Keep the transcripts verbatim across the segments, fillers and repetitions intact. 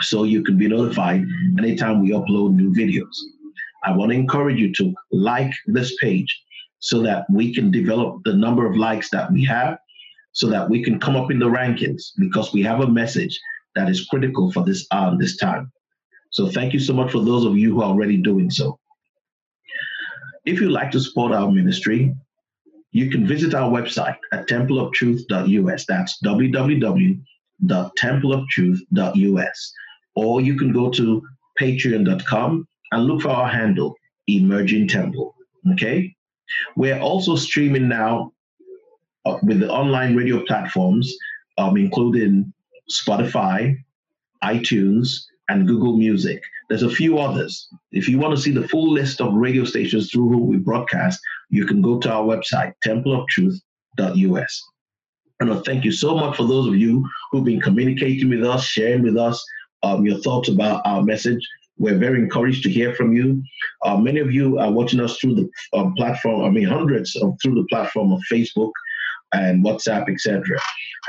so you can be notified anytime we upload new videos. I want to encourage you to like this page so that we can develop the number of likes that we have, so that we can come up in the rankings, because we have a message that is critical for this hour and this time. So thank you so much for those of you who are already doing so. If you'd like to support our ministry, you can visit our website at temple of truth dot U S. That's w w w dot temple of truth dot U S. Or you can go to patreon dot com and look for our handle, Emerging Temple. Okay? We're also streaming now uh, with the online radio platforms, um, including Spotify, iTunes, and Google Music. There's a few others. If you want to see the full list of radio stations through whom we broadcast, you can go to our website, temple of truth dot U S. And thank you so much for those of you who've been communicating with us, sharing with us um, your thoughts about our message. We're very encouraged to hear from you. Uh, many of you are watching us through the um, platform, I mean, hundreds of through the platform of Facebook and WhatsApp, et cetera.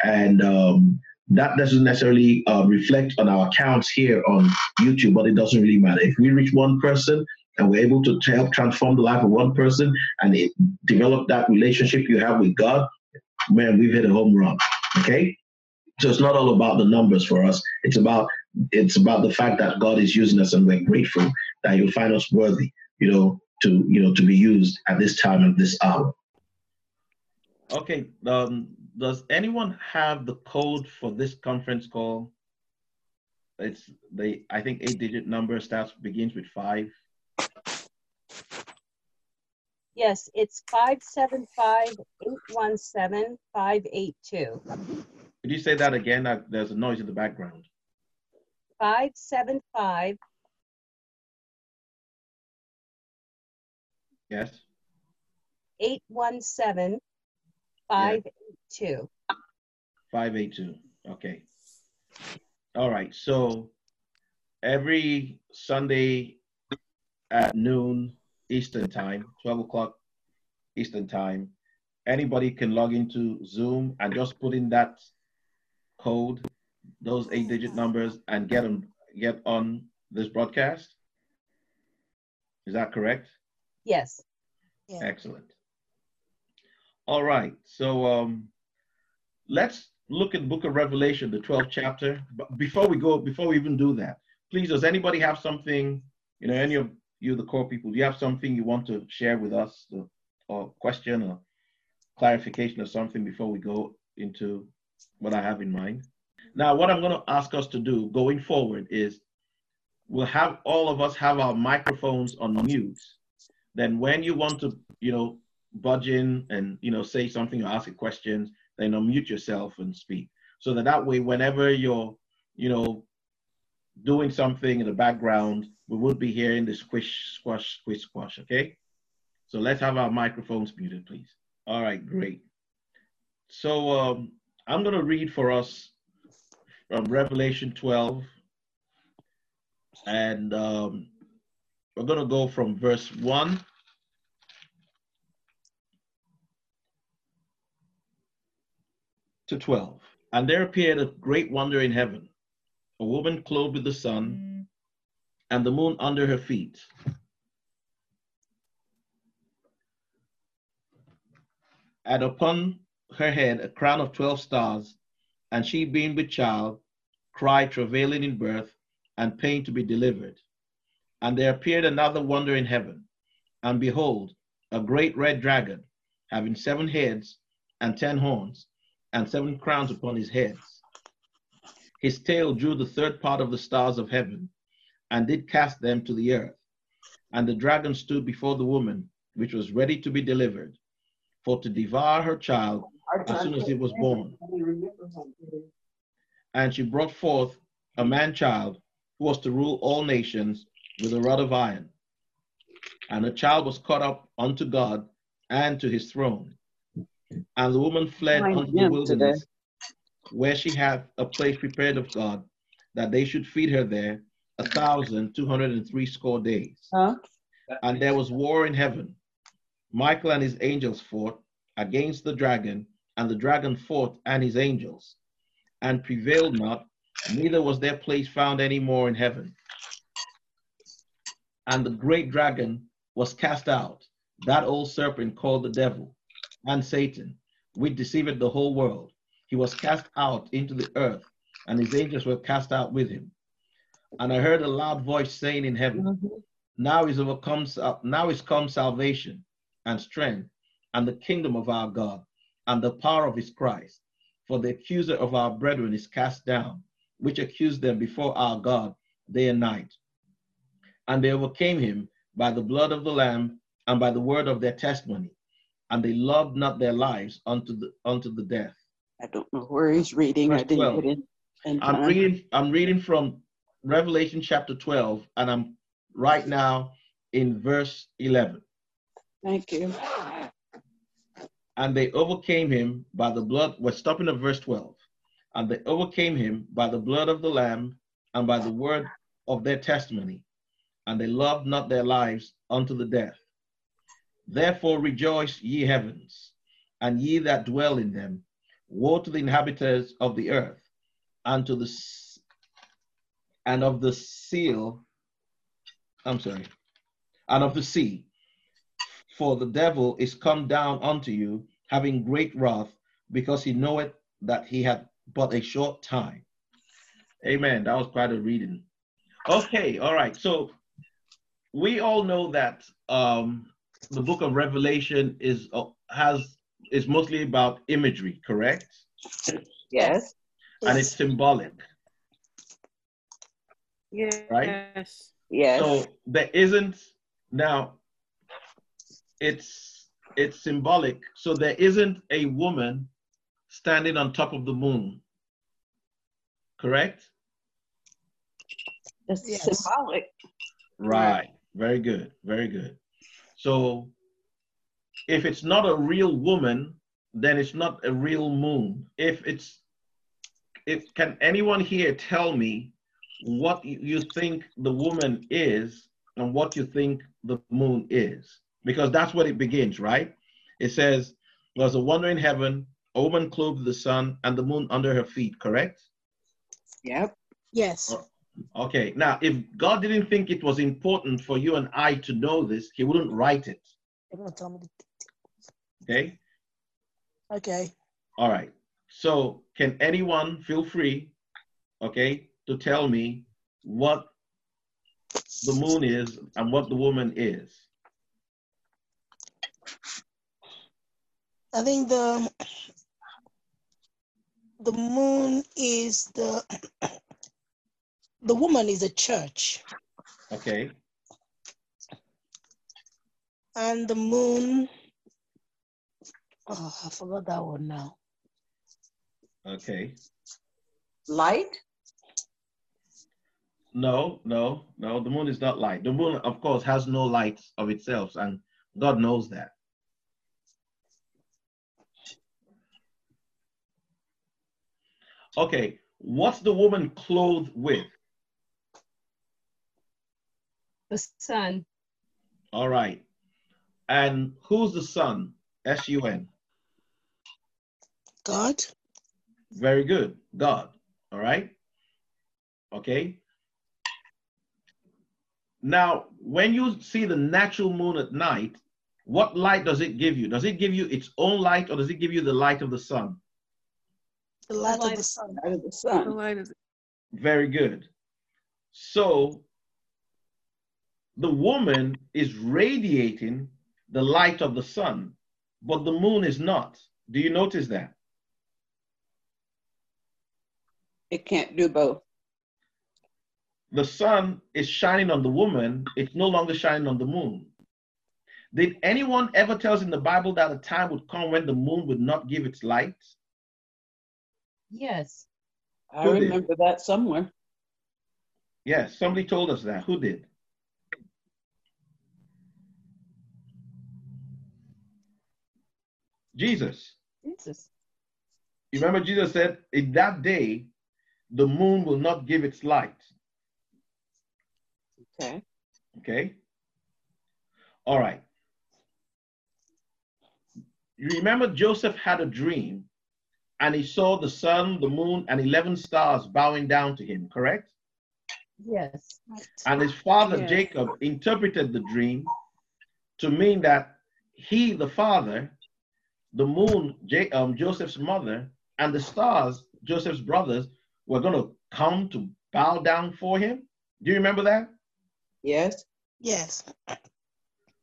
And um, that doesn't necessarily uh, reflect on our accounts here on YouTube, but it doesn't really matter. If we reach one person and we're able to help transform the life of one person and it, develop that relationship you have with God, man, we've hit a home run, okay? So it's not all about the numbers for us. It's about it's about the fact that God is using us, and we're grateful that you'll find us worthy, you know, to you know to be used at this time and this hour. Okay. Um, does anyone have the code for this conference call? It's the I think eight-digit number starts begins with five. Yes, it's five seven five, eight one seven, five eight two. Could you say that again? I, there's a noise in the background. five seven five. Yes. eight one seven, five eight two. Yeah. five eight two. Okay. All right. So every Sunday at noon Eastern time, twelve o'clock Eastern time, anybody can log into Zoom and just put in that code, those eight digit numbers, and get them, get on this broadcast. Is that correct? Yes. Yeah. Excellent. All right. So um, let's look at Book of Revelation, the twelfth chapter. But before we go, before we even do that, please, does anybody have something, you know, any of you, the core people, do you have something you want to share with us, or, or question or clarification or something before we go into what I have in mind? Now, what I'm going to ask us to do going forward is we'll have all of us have our microphones on mute. Then when you want to, you know, budge in and, you know, say something or ask a question, then unmute yourself and speak. So that that way, whenever you're, you know, doing something in the background, we would be hearing the squish, squash, squish, squash, okay? So let's have our microphones muted, please. All right, great. So um, I'm going to read for us from Revelation twelve, and um, we're going to go from verse one. To twelve. And there appeared a great wonder in heaven, a woman clothed with the sun and the moon under her feet, and upon her head a crown of twelve stars, and she, being with child, cried, travailing in birth and pain to be delivered. And there appeared another wonder in heaven, and behold, a great red dragon, having seven heads and ten horns, and seven crowns upon his heads. His tail drew the third part of the stars of heaven, and did cast them to the earth. And the dragon stood before the woman, which was ready to be delivered, for to devour her child as soon as it was born. And she brought forth a man-child, who was to rule all nations with a rod of iron. And a child was caught up unto God and to his throne. And the woman fled unto the wilderness, today. where she had a place prepared of God, that they should feed her there a thousand two hundred and three score days. Huh? And there was war in heaven. Michael and his angels fought against the dragon, and the dragon fought and his angels, and prevailed not, neither was their place found any more in heaven. And the great dragon was cast out, that old serpent called the devil and Satan, which deceived the whole world. He was cast out into the earth, and his angels were cast out with him. And I heard a loud voice saying in heaven, mm-hmm. Now is overcome, now is come salvation and strength and the kingdom of our God and the power of his Christ. For the accuser of our brethren is cast down, which accused them before our God day and night. And they overcame him by the blood of the Lamb and by the word of their testimony. And they loved not their lives unto the, unto the death. I don't know where he's reading. Verse I didn't get in. I'm reading, I'm reading from Revelation chapter twelve, and I'm right now in verse eleven. Thank you. And they overcame him by the blood. We're stopping at verse twelve. And they overcame him by the blood of the Lamb and by the word of their testimony. And they loved not their lives unto the death. Therefore rejoice, ye heavens, and ye that dwell in them. Woe to the inhabitants of the earth, and to the and of the seal, I'm sorry, and of the sea. For the devil is come down unto you, having great wrath, because he knoweth that he had but a short time. Amen. That was quite a reading. Okay, all right. So we all know that um, the book of Revelation is uh, has is mostly about imagery, correct? Yes. And it's symbolic. Yes. Right? Yes. So there isn't now. It's it's symbolic. So there isn't a woman standing on top of the moon, correct? It's yes. symbolic. Right. Very good. Very good. So if it's not a real woman, then it's not a real moon. If it's, if can anyone here tell me what you think the woman is and what you think the moon is? Because that's what it begins, right? It says, there was a wonder in heaven, a woman clothed the sun and the moon under her feet, correct? Yep. Yes. Oh. Okay, now if God didn't think it was important for you and I to know this, he wouldn't write it. Okay? Okay. All right. So can anyone feel free, okay, to tell me what the moon is and what the woman is? I think the the moon is the... The woman is a church. Okay. And the moon. Oh, I forgot that one now. Okay. Light? No, no, no. The moon is not light. The moon, of course, has no light of itself, and God knows that. Okay. What's the woman clothed with? The sun. All right. And who's the sun? S U N. God. Very good. God. All right. Okay. Now, when you see the natural moon at night, what light does it give you? Does it give you its own light, or does it give you the light of the sun? The light, the light of the sun. Light of the sun. The light of the... Very good. So, the woman is radiating the light of the sun, but the moon is not. Do you notice that? It can't do both. The sun is shining on the woman. It's no longer shining on the moon. Did anyone ever tell us in the Bible that a time would come when the moon would not give its light? Yes. I remember that somewhere. Yes, somebody told us that. Who did? Jesus. Jesus. You remember Jesus said, in that day, the moon will not give its light. Okay. Okay. All right. You remember Joseph had a dream and he saw the sun, the moon, and eleven stars bowing down to him, correct? Yes. And his father, yes. Jacob, interpreted the dream to mean that he, the father, the moon, J- um, Joseph's mother, and the stars, Joseph's brothers, were going to come to bow down for him. Do you remember that? Yes. Yes.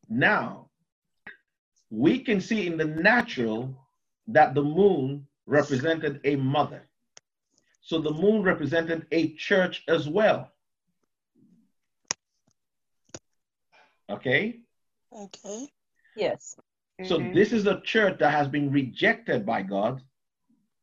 Now, we can see in the natural that the moon represented a mother. So the moon represented a church as well. Okay? Okay. Yes. So mm-hmm. This is a church that has been rejected by God,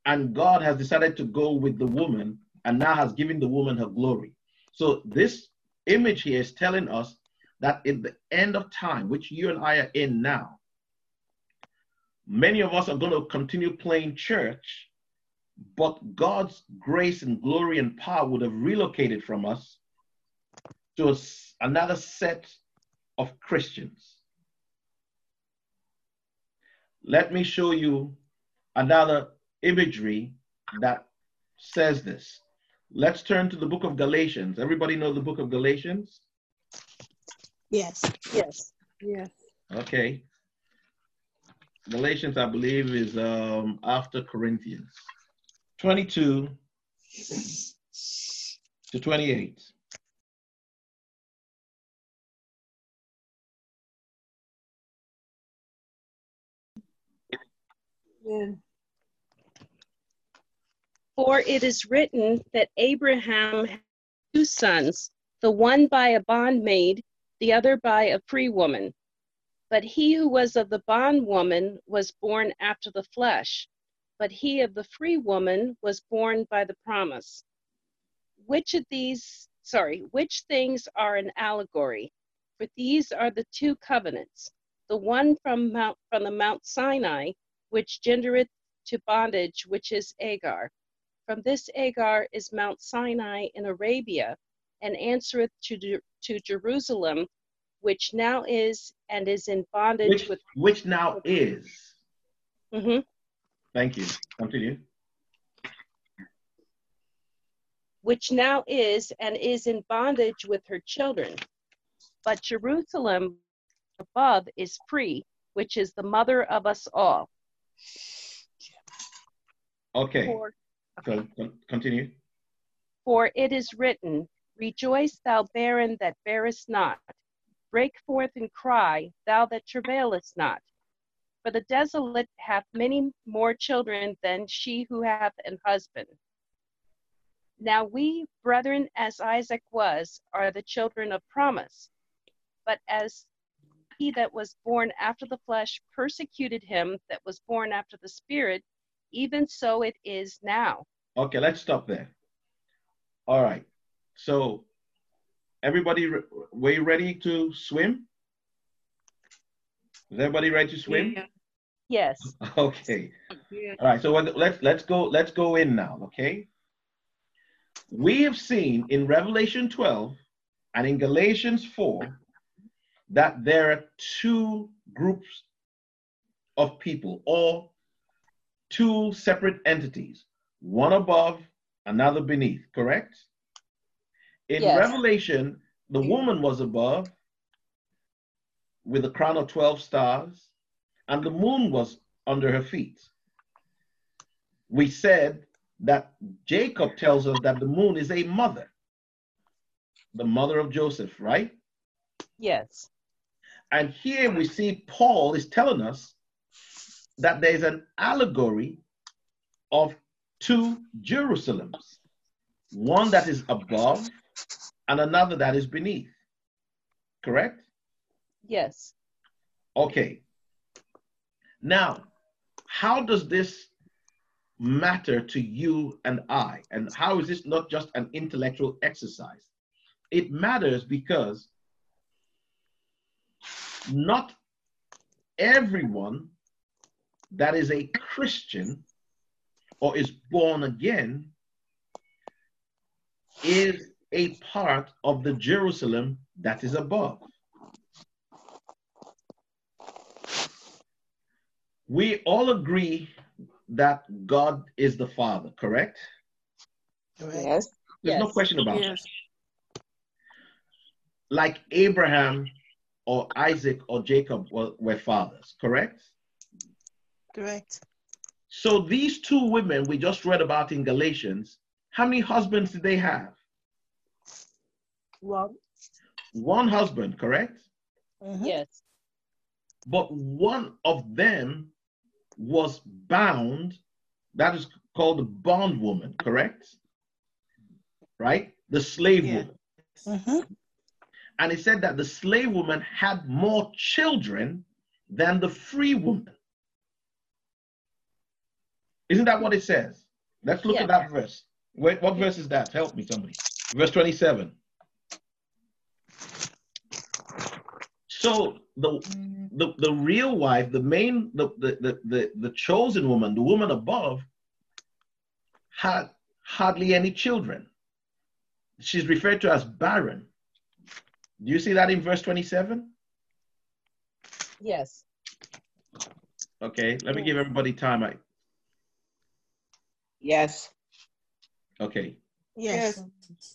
and God has decided to go with the woman and now has given the woman her glory. So this image here is telling us that at the end of time, which you and I are in now, many of us are going to continue playing church, but God's grace and glory and power would have relocated from us to another set of Christians. Let me show you another imagery that says this. Let's turn to the book of Galatians. Everybody know the book of Galatians? Yes, yes, yes. Okay. Galatians, I believe, is um, after Corinthians. twenty-two to twenty-eight. Yeah. For it is written that Abraham had two sons, the one by a bondmaid, the other by a free woman. But he who was of the bondwoman was born after the flesh, but he of the free woman was born by the promise. Which of these, sorry, which things are an allegory? For these are the two covenants, the one from Mount, from the Mount Sinai, which gendereth to bondage, which is Hagar. From this Hagar is Mount Sinai in Arabia, and answereth to, to Jerusalem, which now is, and is in bondage which, with... Which now is. Mm-hmm. Thank you. Continue. Which now is, and is in bondage with her children. But Jerusalem above is free, which is the mother of us all. Okay. For, okay. So, continue. For it is written, rejoice, thou barren that bearest not. Break forth and cry, thou that travailest not. For the desolate hath many more children than she who hath an husband. Now we, brethren, as Isaac was, are the children of promise. But as he that was born after the flesh persecuted him that was born after the spirit, even so it is now. Okay, let's stop there. All right. So, everybody, were you ready to swim? Is everybody ready to swim? Yeah. Yes. Okay. Yeah. All right. So let's let's go let's go in now. Okay. We have seen in Revelation twelve and in Galatians four that there are two groups of people, or two separate entities, one above, another beneath, correct? In yes. Revelation, the woman was above with a crown of twelve stars, and the moon was under her feet. We said that Jacob tells us that the moon is a mother, the mother of Joseph, right? Yes. And here we see Paul is telling us that there's an allegory of two Jerusalems, one that is above and another that is beneath, correct? Yes. Okay. Now, how does this matter to you and I? And how is this not just an intellectual exercise? it matters because not everyone that is a Christian or is born again is a part of the Jerusalem that is above. We all agree that God is the Father, correct? Yes. There's yes. no question about yes. it. Like Abraham or Isaac or Jacob were, were fathers, correct? Correct. So these two women we just read about in Galatians, how many husbands did they have? One. One husband, correct? Mm-hmm. Yes. But one of them was bound, that is called a bondwoman, correct? Right? The slave yeah. woman. Mm-hmm. And it said that the slave woman had more children than the free woman. Isn't that what it says? Let's look yeah. at that verse. Wait, what verse is that? Help me, somebody. Verse twenty-seven. So the the, the real wife, the main, the, the, the, the, the chosen woman, the woman above, had hardly any children. She's referred to as barren. Do you see that in verse twenty-seven? Yes. Okay, let me give everybody time. I... Yes. Okay. Yes.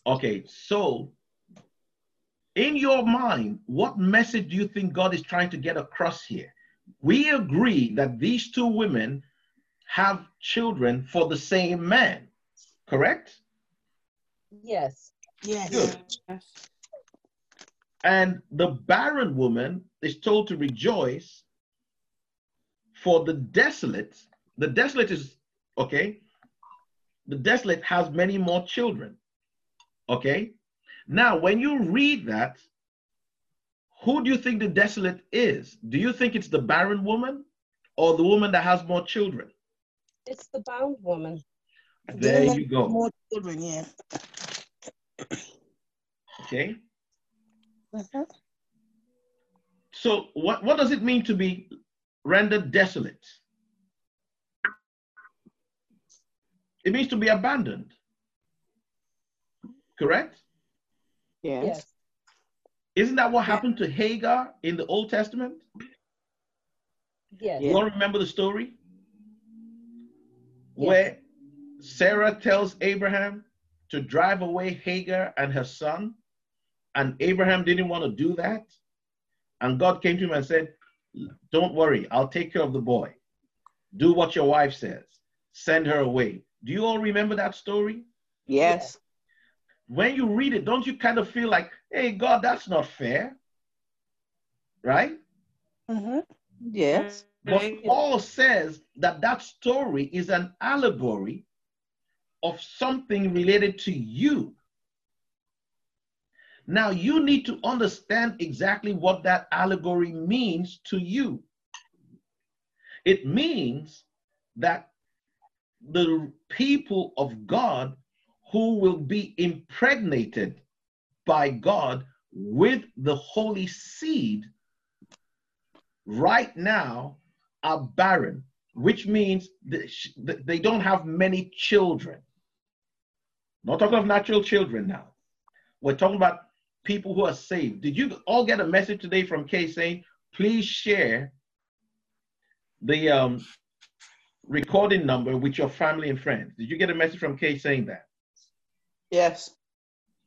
Okay, so in your mind, what message do you think God is trying to get across here? We agree that these two women have children for the same man, correct? Yes. Yes. Good. And the barren woman is told to rejoice for the desolate. The desolate is, okay, the desolate has many more children, okay? Now, when you read that, who do you think the desolate is? Do you think it's the barren woman or the woman that has more children? It's the bound woman. There you go. More children, yeah. Okay. Uh-huh. So what, what does it mean to be rendered desolate? It means to be abandoned. Correct? Yes. yes. Isn't that what yeah. happened to Hagar in the Old Testament? Yes. You all remember the story? Yes. Where Sarah tells Abraham to drive away Hagar and her son, and Abraham didn't want to do that. And God came to him and said, don't worry, I'll take care of the boy. Do what your wife says. Send her away. Do you all remember that story? Yes. Yeah. When you read it, don't you kind of feel like, hey, God, that's not fair, right? Mm-hmm. Yes. But Paul says that that story is an allegory of something related to you. Now, you need to understand exactly what that allegory means to you. It means that the people of God who will be impregnated by God with the holy seed right now are barren, which means that they don't have many children. Not talking of natural children now. We're talking about people who are saved. Did you all get a message today from Kay saying, please share the um, recording number with your family and friends? Did you get a message from Kay saying that? Yes.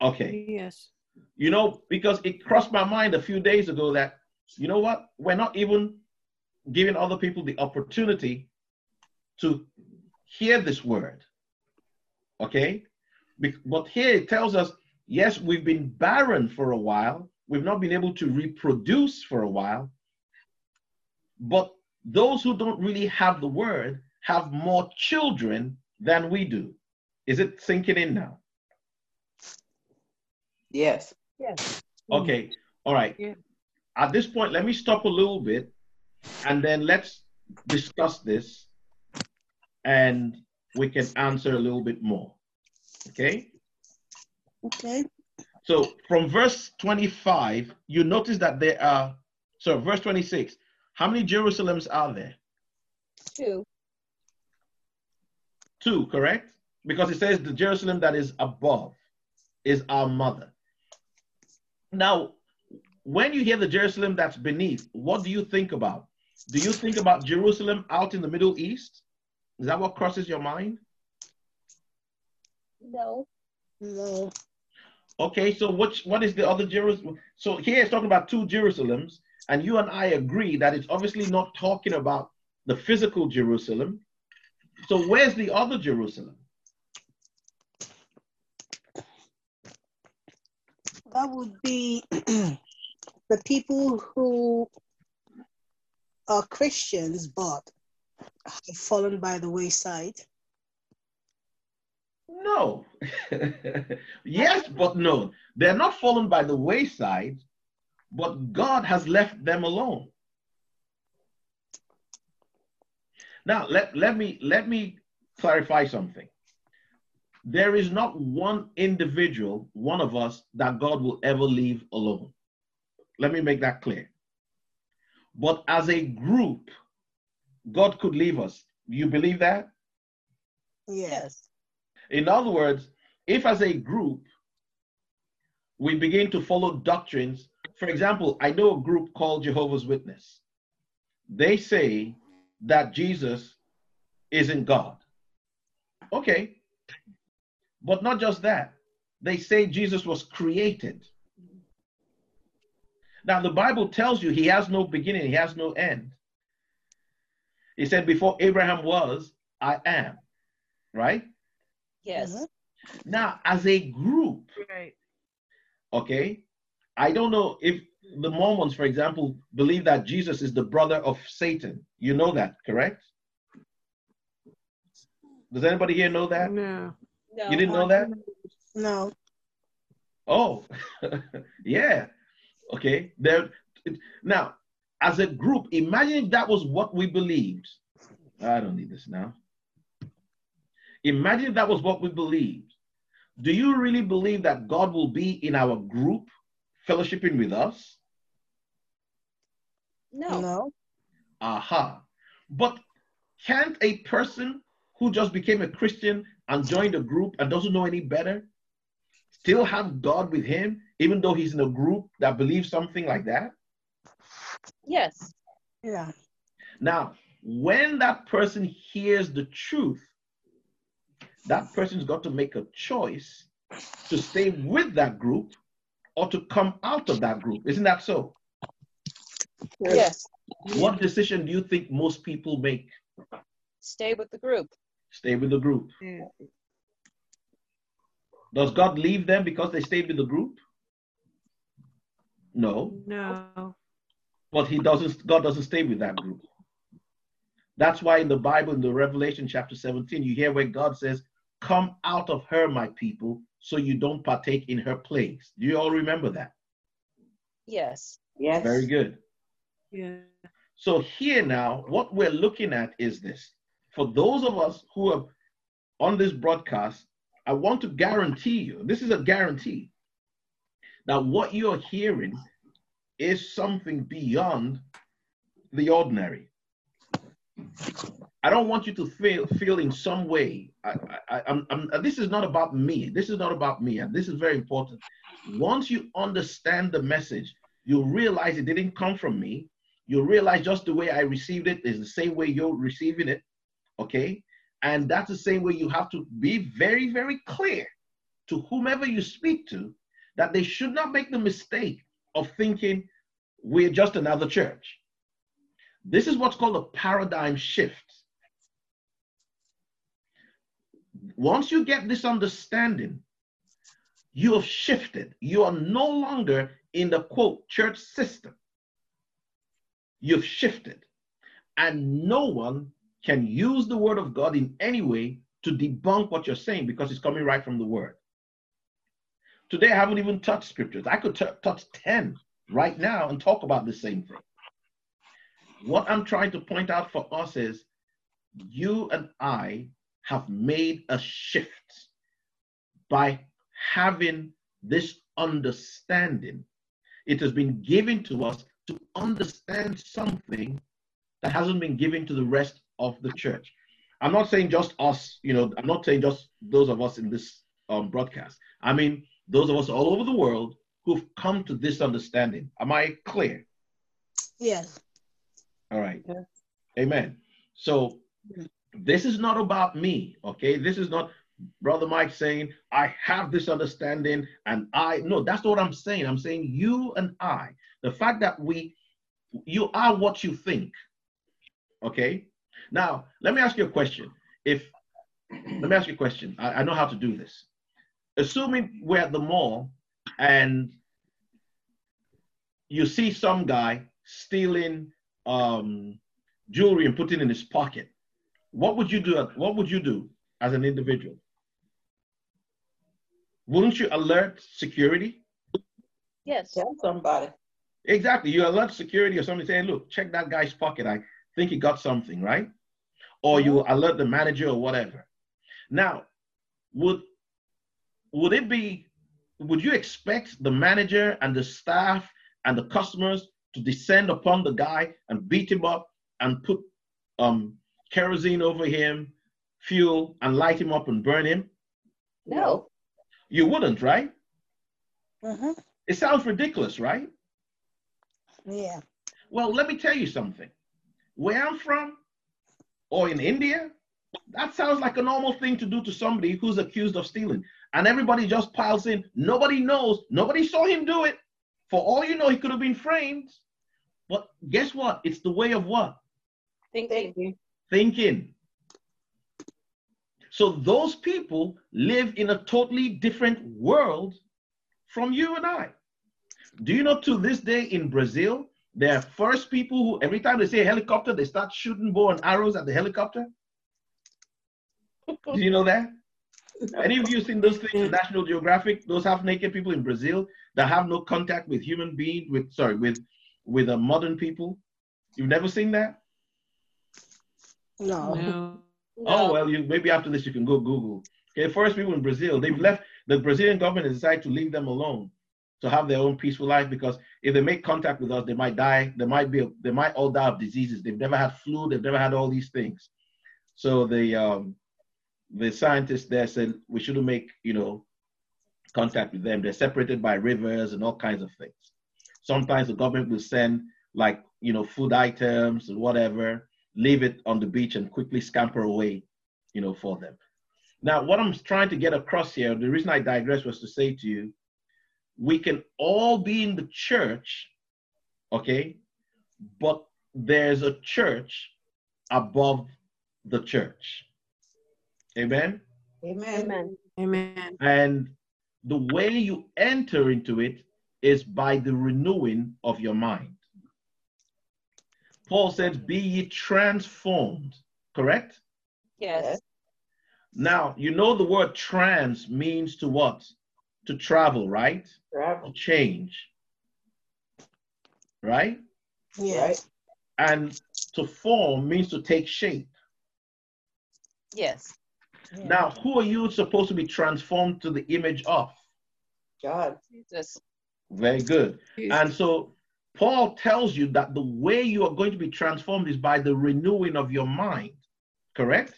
Okay. Yes. You know, because it crossed my mind a few days ago that, you know what, we're not even giving other people the opportunity to hear this word. Okay? Be- but here it tells us, yes, we've been barren for a while. We've not been able to reproduce for a while. But those who don't really have the word have more children than we do. Is it sinking in now? Yes. Yes. Okay. All right. Yeah. At this point, let me stop a little bit and then let's discuss this and we can answer a little bit more. Okay? Okay. So from verse twenty-five, you notice that there are, so verse twenty-six, how many Jerusalems are there? Two. Two, correct? Because it says the Jerusalem that is above is our mother. Now, when you hear the Jerusalem that's beneath, what do you think about? Do you think about Jerusalem out in the Middle East? Is that what crosses your mind? No. No. Okay, so what, what is the other Jerusalem? So here it's talking about two Jerusalems, and you and I agree that it's obviously not talking about the physical Jerusalem. So where's the other Jerusalem? That would be the people who are Christians but have fallen by the wayside. No. Yes, but no. They're not fallen by the wayside, but God has left them alone. Now, let, let me, let me clarify something. There is not one individual, one of us, that God will ever leave alone. Let me make that clear. But as a group, God could leave us. Do you believe that? Yes. In other words, if as a group, we begin to follow doctrines, for example, I know a group called Jehovah's Witness. They say that Jesus isn't God. Okay. But not just that, they say Jesus was created. Now, the Bible tells you he has no beginning, he has no end. He said, before Abraham was, I am, right? Yes. Mm-hmm. Now, as a group, right. Okay, I don't know if the Mormons, for example, believe that Jesus is the brother of Satan. You know that, correct? Does anybody here know that? No. No, you didn't know that? No. Oh, yeah. Okay. There. Now, as a group, imagine if that was what we believed. I don't need this now. Imagine if that was what we believed. Do you really believe that God will be in our group, fellowshipping with us? No. No. Aha. But can't a person who just became a Christian and joined a group and doesn't know any better still have God with him, even though he's in a group that believes something like that? Yes. Yeah. Now, when that person hears the truth, that person's got to make a choice to stay with that group or to come out of that group. Isn't that so? Yes. What decision do you think most people make? Stay with the group. Stay with the group. Mm. Does God leave them because they stayed with the group? No. No. But he doesn't. God doesn't stay with that group. That's why in the Bible, in the Revelation chapter seventeen, you hear where God says, "Come out of her, my people, so you don't partake in her plagues." Do you all remember that? Yes. Yes. Very good. Yeah. So here now, what we're looking at is this. For those of us who are on this broadcast, I want to guarantee you, this is a guarantee, that what you're hearing is something beyond the ordinary. I don't want you to feel, feel in some way, I, I, I'm, I'm, this is not about me, this is not about me, and this is very important. Once you understand the message, you'll realize it didn't come from me, you'll realize just the way I received it is the same way you're receiving it. Okay, and that's the same way you have to be very, very clear to whomever you speak to that they should not make the mistake of thinking we're just another church. This is what's called a paradigm shift. Once you get this understanding, you have shifted. You are no longer in the quote church system. You've shifted, and no one can use the word of God in any way to debunk what you're saying because it's coming right from the word. Today, I haven't even touched scriptures. I could t- touch ten right now and talk about the same thing. What I'm trying to point out for us is you and I have made a shift by having this understanding. It has been given to us to understand something that hasn't been given to the rest of the church. I'm not saying just us, you know, I'm not saying just those of us in this um, broadcast. I mean, those of us all over the world who've come to this understanding. Am I clear? Yes. All right. Yes. Amen. So this is not about me, okay? This is not Brother Mike saying, I have this understanding and I, no, that's not what I'm saying. I'm saying you and I, the fact that we, you are what you think, okay? Now, let me ask you a question. If, let me ask you a question. I, I know how to do this. Assuming we're at the mall and you see some guy stealing um, jewelry and putting it in his pocket, what would you do? What would you do as an individual? Wouldn't you alert security? Yes, tell somebody. Exactly. You alert security or somebody saying, look, check that guy's pocket. I think he got something, right? Or you alert the manager or whatever. Now, would would it be, would you expect the manager and the staff and the customers to descend upon the guy and beat him up and put um, kerosene over him, fuel, and light him up and burn him? No. You wouldn't, right? Mm-hmm. It sounds ridiculous, right? Yeah. Well, let me tell you something. Where I'm from, or in India, that sounds like a normal thing to do to somebody who's accused of stealing. And everybody just piles in. Nobody knows. Nobody saw him do it. For all you know, he could have been framed. But guess what? It's the way of what? Thinking. Thinking. So those people live in a totally different world from you and I. Do you know, to this day in Brazil, they're first people who, every time they say helicopter, they start shooting bow and arrows at the helicopter. Do you know that? Any of you seen those things in National Geographic? Those half-naked people in Brazil that have no contact with human beings, with sorry, with with a modern people. You've never seen that? No. no. Oh well, you maybe after this you can go Google. Okay, first people in Brazil, they've left the Brazilian government has decided to leave them alone, to have their own peaceful life, because if they make contact with us, they might die. They might be. They might all die of diseases. They've never had flu. They've never had all these things. So the um, the scientists there said we shouldn't make you know contact with them. They're separated by rivers and all kinds of things. Sometimes the government will send like you know food items and whatever, leave it on the beach and quickly scamper away, you know, for them. Now, what I'm trying to get across here, the reason I digress was to say to you, we can all be in the church, okay, but there's a church above the church. Amen? Amen. Amen. Amen. And the way you enter into it is by the renewing of your mind. Paul said, be ye transformed, correct? Yes. Now, you know the word trans means to what? To travel, right? Travel. To change, right? Yes. Right? And to form means to take shape. Yes. Yeah. Now, who are you supposed to be transformed to the image of? God. Jesus. Very good. Jesus. And so Paul tells you that the way you are going to be transformed is by the renewing of your mind, correct?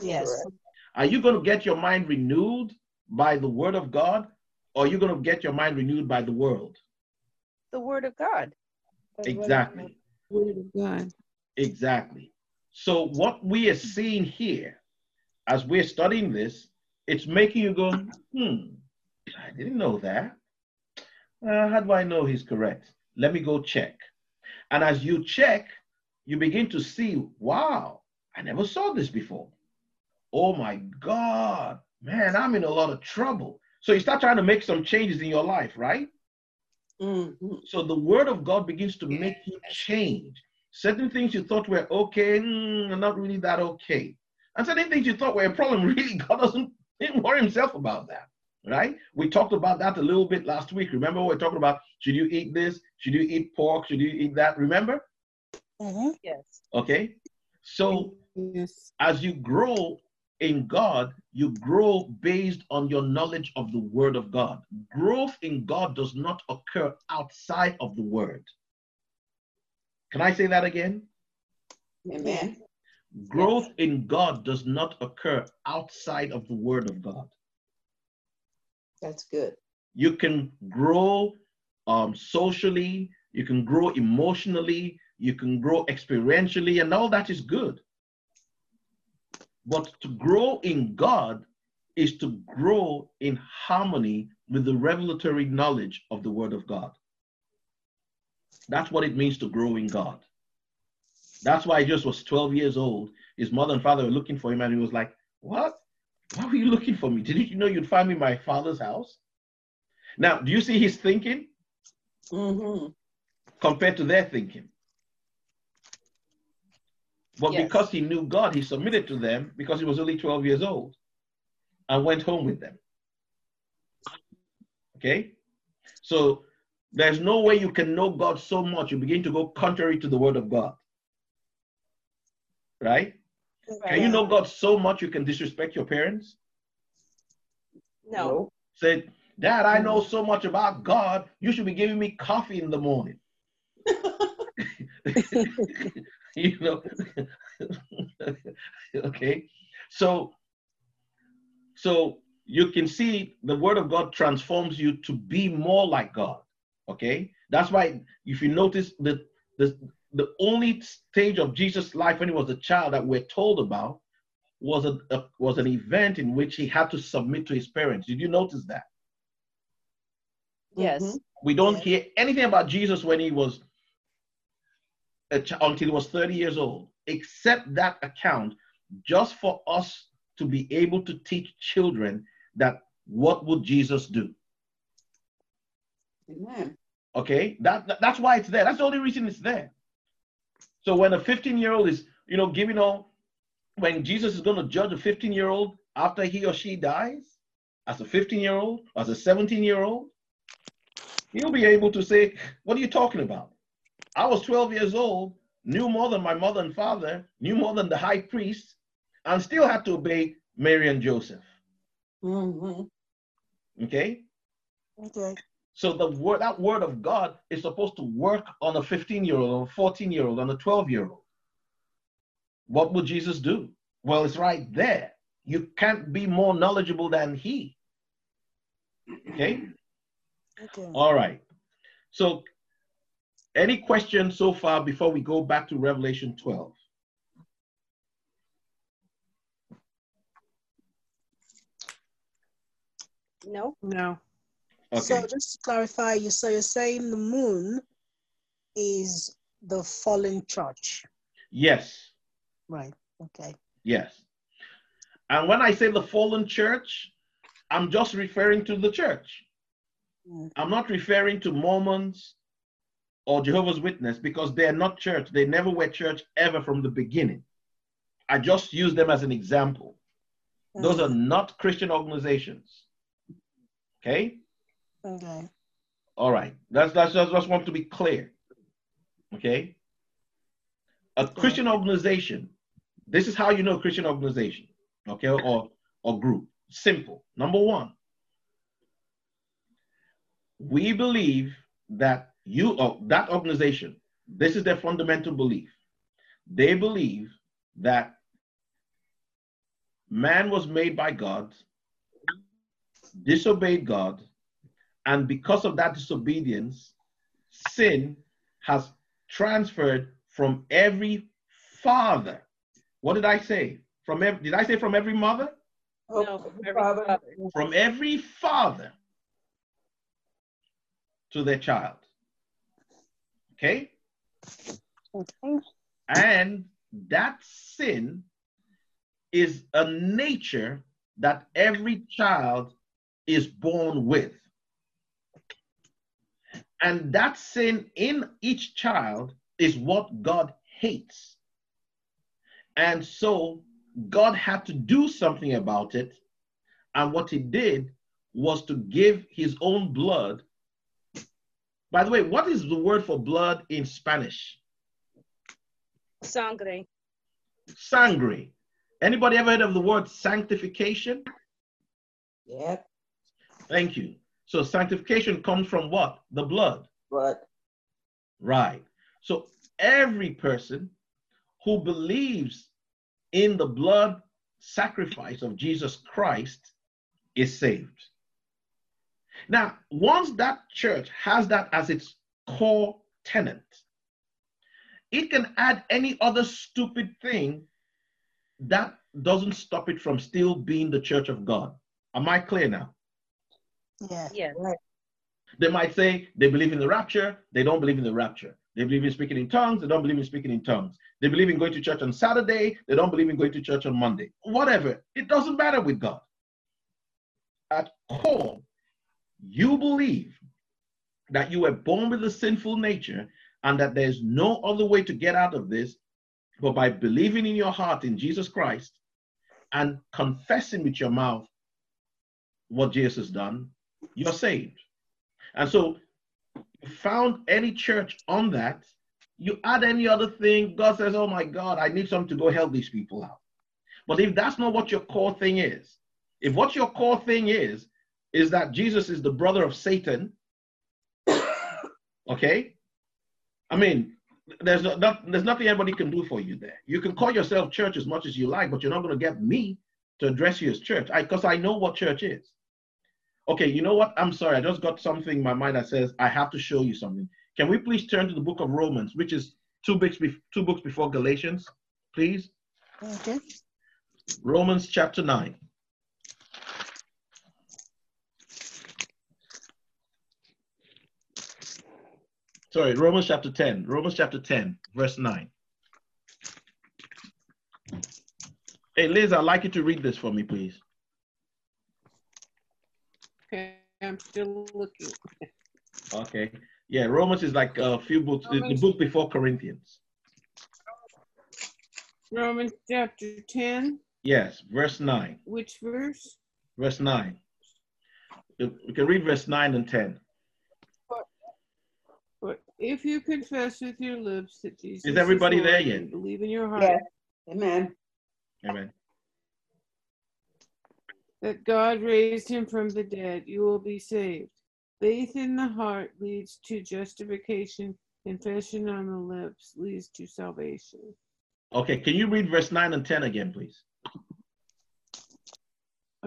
Yes. Correct. Are you going to get your mind renewed by the word of God, or are you going to get your mind renewed by the world? The word of God. The exactly. Word of God. Exactly. So what we are seeing here, as we're studying this, it's making you go, hmm, I didn't know that. Uh, how do I know he's correct? Let me go check. And as you check, you begin to see, wow, I never saw this before. Oh my God, man, I'm in a lot of trouble. So you start trying to make some changes in your life, right? Mm-hmm. So the word of God begins to make you change. Certain things you thought were okay, mm, not really that okay. And certain things you thought were a problem, really, God doesn't didn't worry himself about that, right? We talked about that a little bit last week. Remember, we were talking about, should you eat this? Should you eat pork? Should you eat that? Remember? Mm-hmm. Yes. Okay. So yes. As you grow in God, you grow based on your knowledge of the Word of God. Growth in God does not occur outside of the Word. Can I say that again? Amen. Growth in God does not occur outside of the Word of God. That's good. You can grow um, socially, you can grow emotionally, you can grow experientially, and all that is good. But to grow in God is to grow in harmony with the revelatory knowledge of the Word of God. That's what it means to grow in God. That's why Jesus was twelve years old. His mother and father were looking for him, and he was like, what? Why were you looking for me? Didn't you know you'd find me in my father's house? Now, do you see his thinking? Mm-hmm. Compared to their thinking. But yes. Because he knew God, he submitted to them because he was only twelve years old and went home with them. Okay? So there's no way you can know God so much you begin to go contrary to the Word of God. Right? Right. Can you know God so much you can disrespect your parents? No. Say, Dad, I know so much about God, you should be giving me coffee in the morning. You know, okay, so, so you can see the Word of God transforms you to be more like God, okay? That's why if you notice the, the, the only stage of Jesus' life when he was a child that we're told about was, a, a, was an event in which he had to submit to his parents. Did you notice that? Yes. Mm-hmm. We don't hear anything about Jesus when he was until he was thirty years old, except that account, just for us to be able to teach children that what would Jesus do? Amen. Okay, that, that that's why it's there. That's the only reason it's there. So when a fifteen-year-old is, you know, giving all, when Jesus is going to judge a fifteen-year-old after he or she dies, as a fifteen-year-old, as a seventeen-year-old, he'll be able to say, what are you talking about? I was twelve years old, knew more than my mother and father, knew more than the high priest, and still had to obey Mary and Joseph. Mm-hmm. Okay? Okay. So the word, that Word of God is supposed to work on a fifteen-year-old, a fourteen-year-old, on a twelve-year-old. What would Jesus do? Well, it's right there. You can't be more knowledgeable than he. Okay? Okay. All right. So... any questions so far before we go back to Revelation twelve? No. No. Okay. So just to clarify, you so you're saying the moon is the fallen church? Yes. Right. Okay. Yes. And when I say the fallen church, I'm just referring to the church. Mm. I'm not referring to Mormons or Jehovah's Witness, because they're not church. They never were church ever from the beginning. I just use them as an example. Okay. Those are not Christian organizations. Okay? Okay. All right. That's, that's, I just want to be clear. Okay? A Christian organization, this is how you know Christian organization, okay, or, or group. Simple. Number one, we believe that You or that organization, this is their fundamental belief. They believe that man was made by God, disobeyed God, and because of that disobedience, sin has transferred from every father. What did I say? From every, did I say from every mother? No, from every father. From every father to their child. Okay? Okay. And that sin is a nature that every child is born with. And that sin in each child is what God hates. And so God had to do something about it. And what he did was to give his own blood. By the way, what is the word for blood in Spanish? Sangre. Sangre. Anybody ever heard of the word sanctification? Yeah. Thank you. So sanctification comes from what? The blood. Blood. Right. So every person who believes in the blood sacrifice of Jesus Christ is saved. Now, once that church has that as its core tenet, it can add any other stupid thing that doesn't stop it from still being the church of God. Am I clear now? Yeah. Yeah. They might say they believe in the rapture. They don't believe in the rapture. They believe in speaking in tongues. They don't believe in speaking in tongues. They believe in going to church on Saturday. They don't believe in going to church on Monday. Whatever. It doesn't matter with God. At core, you believe that you were born with a sinful nature and that there's no other way to get out of this but by believing in your heart in Jesus Christ and confessing with your mouth what Jesus has done, you're saved. And so you found any church on that, you add any other thing, God says, oh my God, I need something to go help these people out. But if that's not what your core thing is, if what your core thing is, is that Jesus is the brother of Satan, okay? I mean, there's, not, there's nothing anybody can do for you there. You can call yourself church as much as you like, but you're not going to get me to address you as church, because I, I know what church is. Okay, you know what? I'm sorry, I just got something in my mind that says, I have to show you something. Can we please turn to the book of Romans, which is two books, be- two books before Galatians, please? Okay. Romans chapter nine. Sorry, Romans chapter ten. Romans chapter ten, verse nine. Hey, Liz, I'd like you to read this for me, please. Okay, I'm still looking. Okay. Yeah, Romans is like a few books, Romans, the book before Corinthians. Romans chapter ten? Yes, verse nine. Which verse? Verse nine. We can read verse nine and ten. If you confess with your lips that Jesus is everybody is Lord, there yet? Believe in your heart. Yes. Amen. Amen. That God raised him from the dead, you will be saved. Faith in the heart leads to justification. Confession on the lips leads to salvation. Okay, can you read verse nine and ten again, please?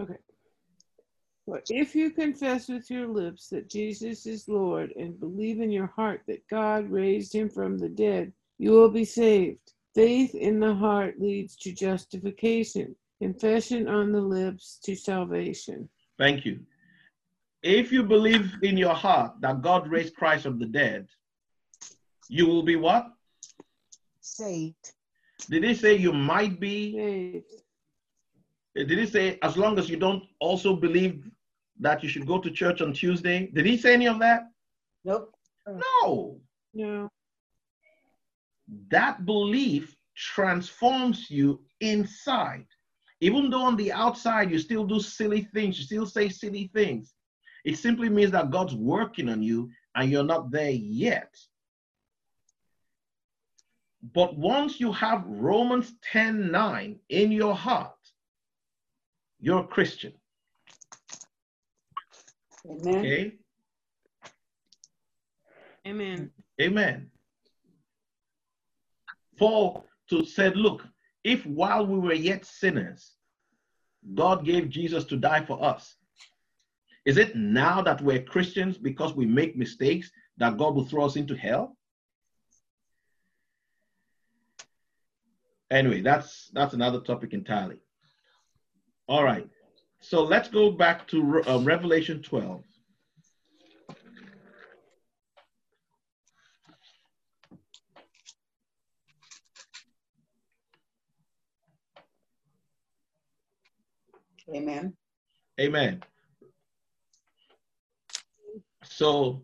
Okay. For if you confess with your lips that Jesus is Lord and believe in your heart that God raised him from the dead, you will be saved. Faith in the heart leads to justification. Confession on the lips to salvation. Thank you. If you believe in your heart that God raised Christ from the dead, you will be what? Saved. Did he say you might be? Saved. Did he say, as long as you don't also believe that you should go to church on Tuesday? Did he say any of that? Nope. No. No. That belief transforms you inside. Even though on the outside you still do silly things, you still say silly things, it simply means that God's working on you and you're not there yet. But once you have Romans ten nine in your heart, you're a Christian. Amen. Okay? Amen. Amen. Paul to said, look, if while we were yet sinners, God gave Jesus to die for us, is it now that we're Christians because we make mistakes that God will throw us into hell? Anyway, that's that's another topic entirely. All right, so let's go back to uh, Revelation twelve. Amen. Amen. So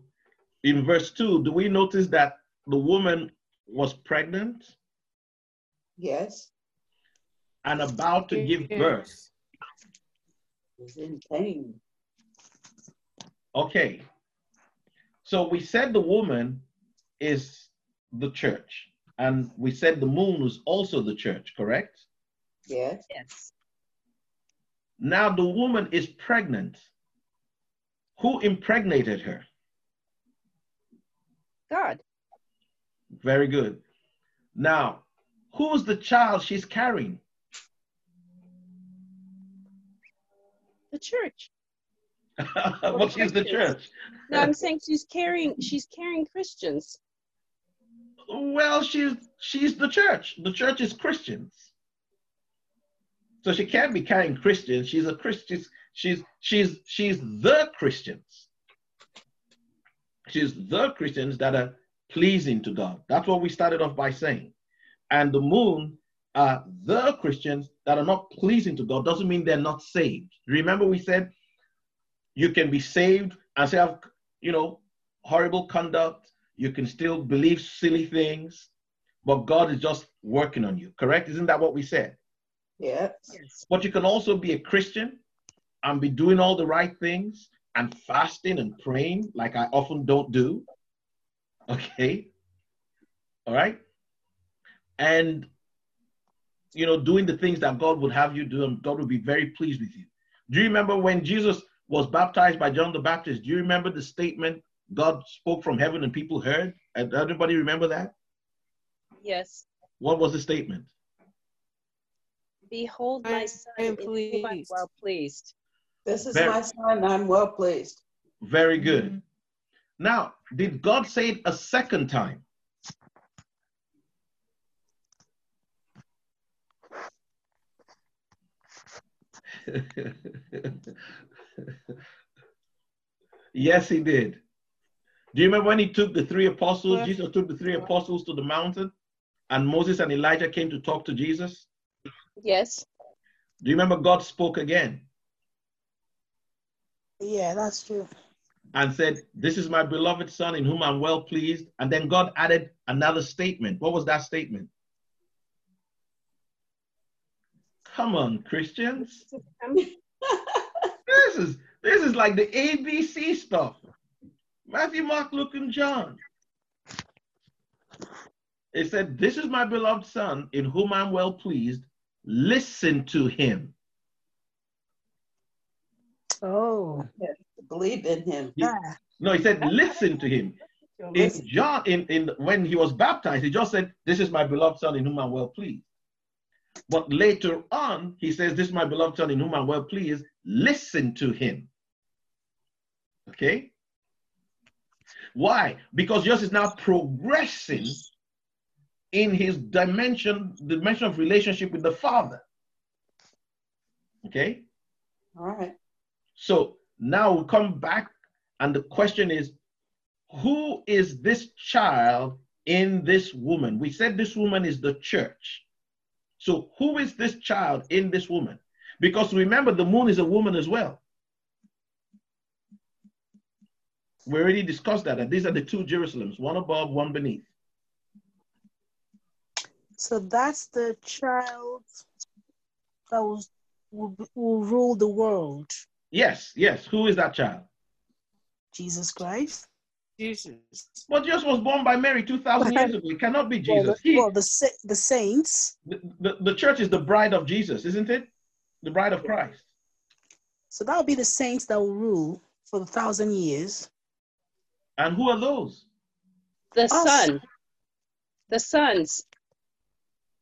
in verse two, do we notice that the woman was pregnant? Yes. And about to give birth. Is in pain. Okay. So we said the woman is the church, and we said the moon was also the church, correct? Yes. Yes. Now the woman is pregnant. Who impregnated her? God. Very good. Now, who's the child she's carrying? The church. What is the church? No, I'm saying she's carrying she's carrying Christians. Well, she's she's the church. The church is Christians. So she can't be carrying Christians. She's a Christian. She's she's she's the Christians. She's the Christians that are pleasing to God. That's what we started off by saying. And the moon are the Christians that are not pleasing to God. Doesn't mean they're not saved. Remember we said you can be saved and say, you know, horrible conduct. You can still believe silly things, but God is just working on you. Correct? Isn't that what we said? Yes. Yes. But you can also be a Christian and be doing all the right things and fasting and praying like I often don't do. Okay. All right. And, you know, doing the things that God would have you do, and God will be very pleased with you. Do you remember when Jesus was baptized by John the Baptist? Do you remember the statement, God spoke from heaven and people heard? Everybody remember that? Yes. What was the statement? Behold my son, I am pleased. I'm well pleased. This is very, my son, I'm well pleased. Very good. Mm-hmm. Now, did God say it a second time? Yes, he did. Do you remember when he took the three apostles? Yes. Jesus took the three apostles to the mountain, and Moses and Elijah came to talk to Jesus? Yes. Do you remember God spoke again? Yeah, that's true. And said, this is my beloved son in whom I'm well pleased. And then God added another statement. What was that statement? Come on, Christians. This is this is like the A B C stuff. Matthew, Mark, Luke, and John. It said, this is my beloved son in whom I'm well pleased. Listen to him. Oh, believe in him. He, no, he said, listen to him. In John, in, in when he was baptized, he just said, this is my beloved son in whom I'm well pleased. But later on, he says, this is my beloved son in whom I'm well pleased. Listen to him. Okay? Why? Because yours is now progressing in his dimension, dimension of relationship with the Father. Okay? All right. So now we come back, and the question is, who is this child in this woman? We said this woman is the church. So who is this child in this woman? Because remember, the moon is a woman as well. We already discussed that, and these are the two Jerusalems, one above, one beneath. So that's the child that will, will, will rule the world. Yes, yes. Who is that child? Jesus Christ. Jesus. But Jesus was born by Mary two thousand years ago. It cannot be Jesus. Well, the, he, well, the, the saints. The, the, the church is the bride of Jesus, isn't it? The bride of Christ. So that will be the saints that will rule for the thousand years. And who are those? The Us. Son. The sons.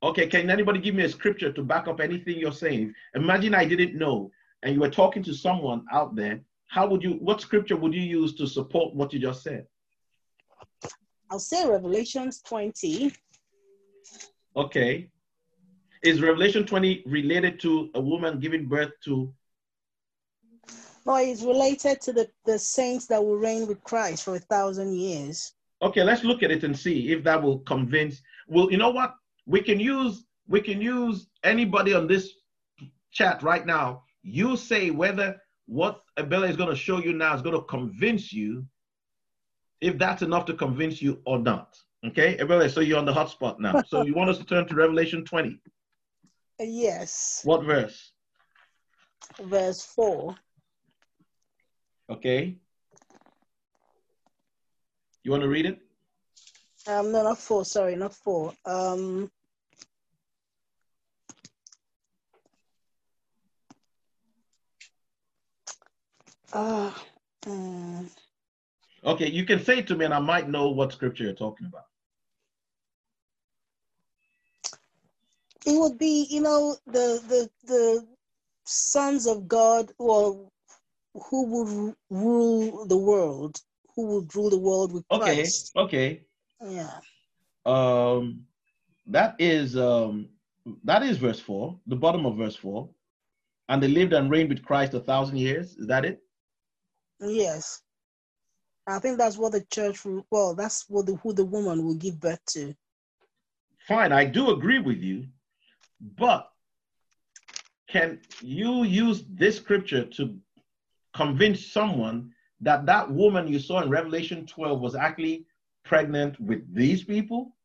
Okay, can anybody give me a scripture to back up anything you're saying? Imagine I didn't know, and you were talking to someone out there. How would you, what scripture would you use to support what you just said? I'll say Revelation twenty. Okay. Is Revelation twenty related to a woman giving birth to? No, it's related to the, the saints that will reign with Christ for a thousand years. Okay, let's look at it and see if that will convince. Well, you know what? We can use, we can use anybody on this chat right now. You say whether what Abella is going to show you now is going to convince you, if that's enough to convince you or not. Okay, Abella, so you're on the hot spot now. So you want us to turn to Revelation twenty? Yes. What verse? Verse four. Okay. You want to read it? Um, no, not four, sorry, not four. Um, Oh. Mm. Okay, you can say it to me and I might know what scripture you're talking about. It would be, you know, the the the sons of God, well, who would rule the world, who would rule the world with Christ. Okay, okay. Yeah. Um, that is um, that is verse four, the bottom of verse four. And they lived and reigned with Christ a thousand years. Is that it? Yes. I think that's what the church, well, that's what the, who the woman will give birth to. Fine, I do agree with you, but can you use this scripture to convince someone that that woman you saw in Revelation twelve was actually pregnant with these people?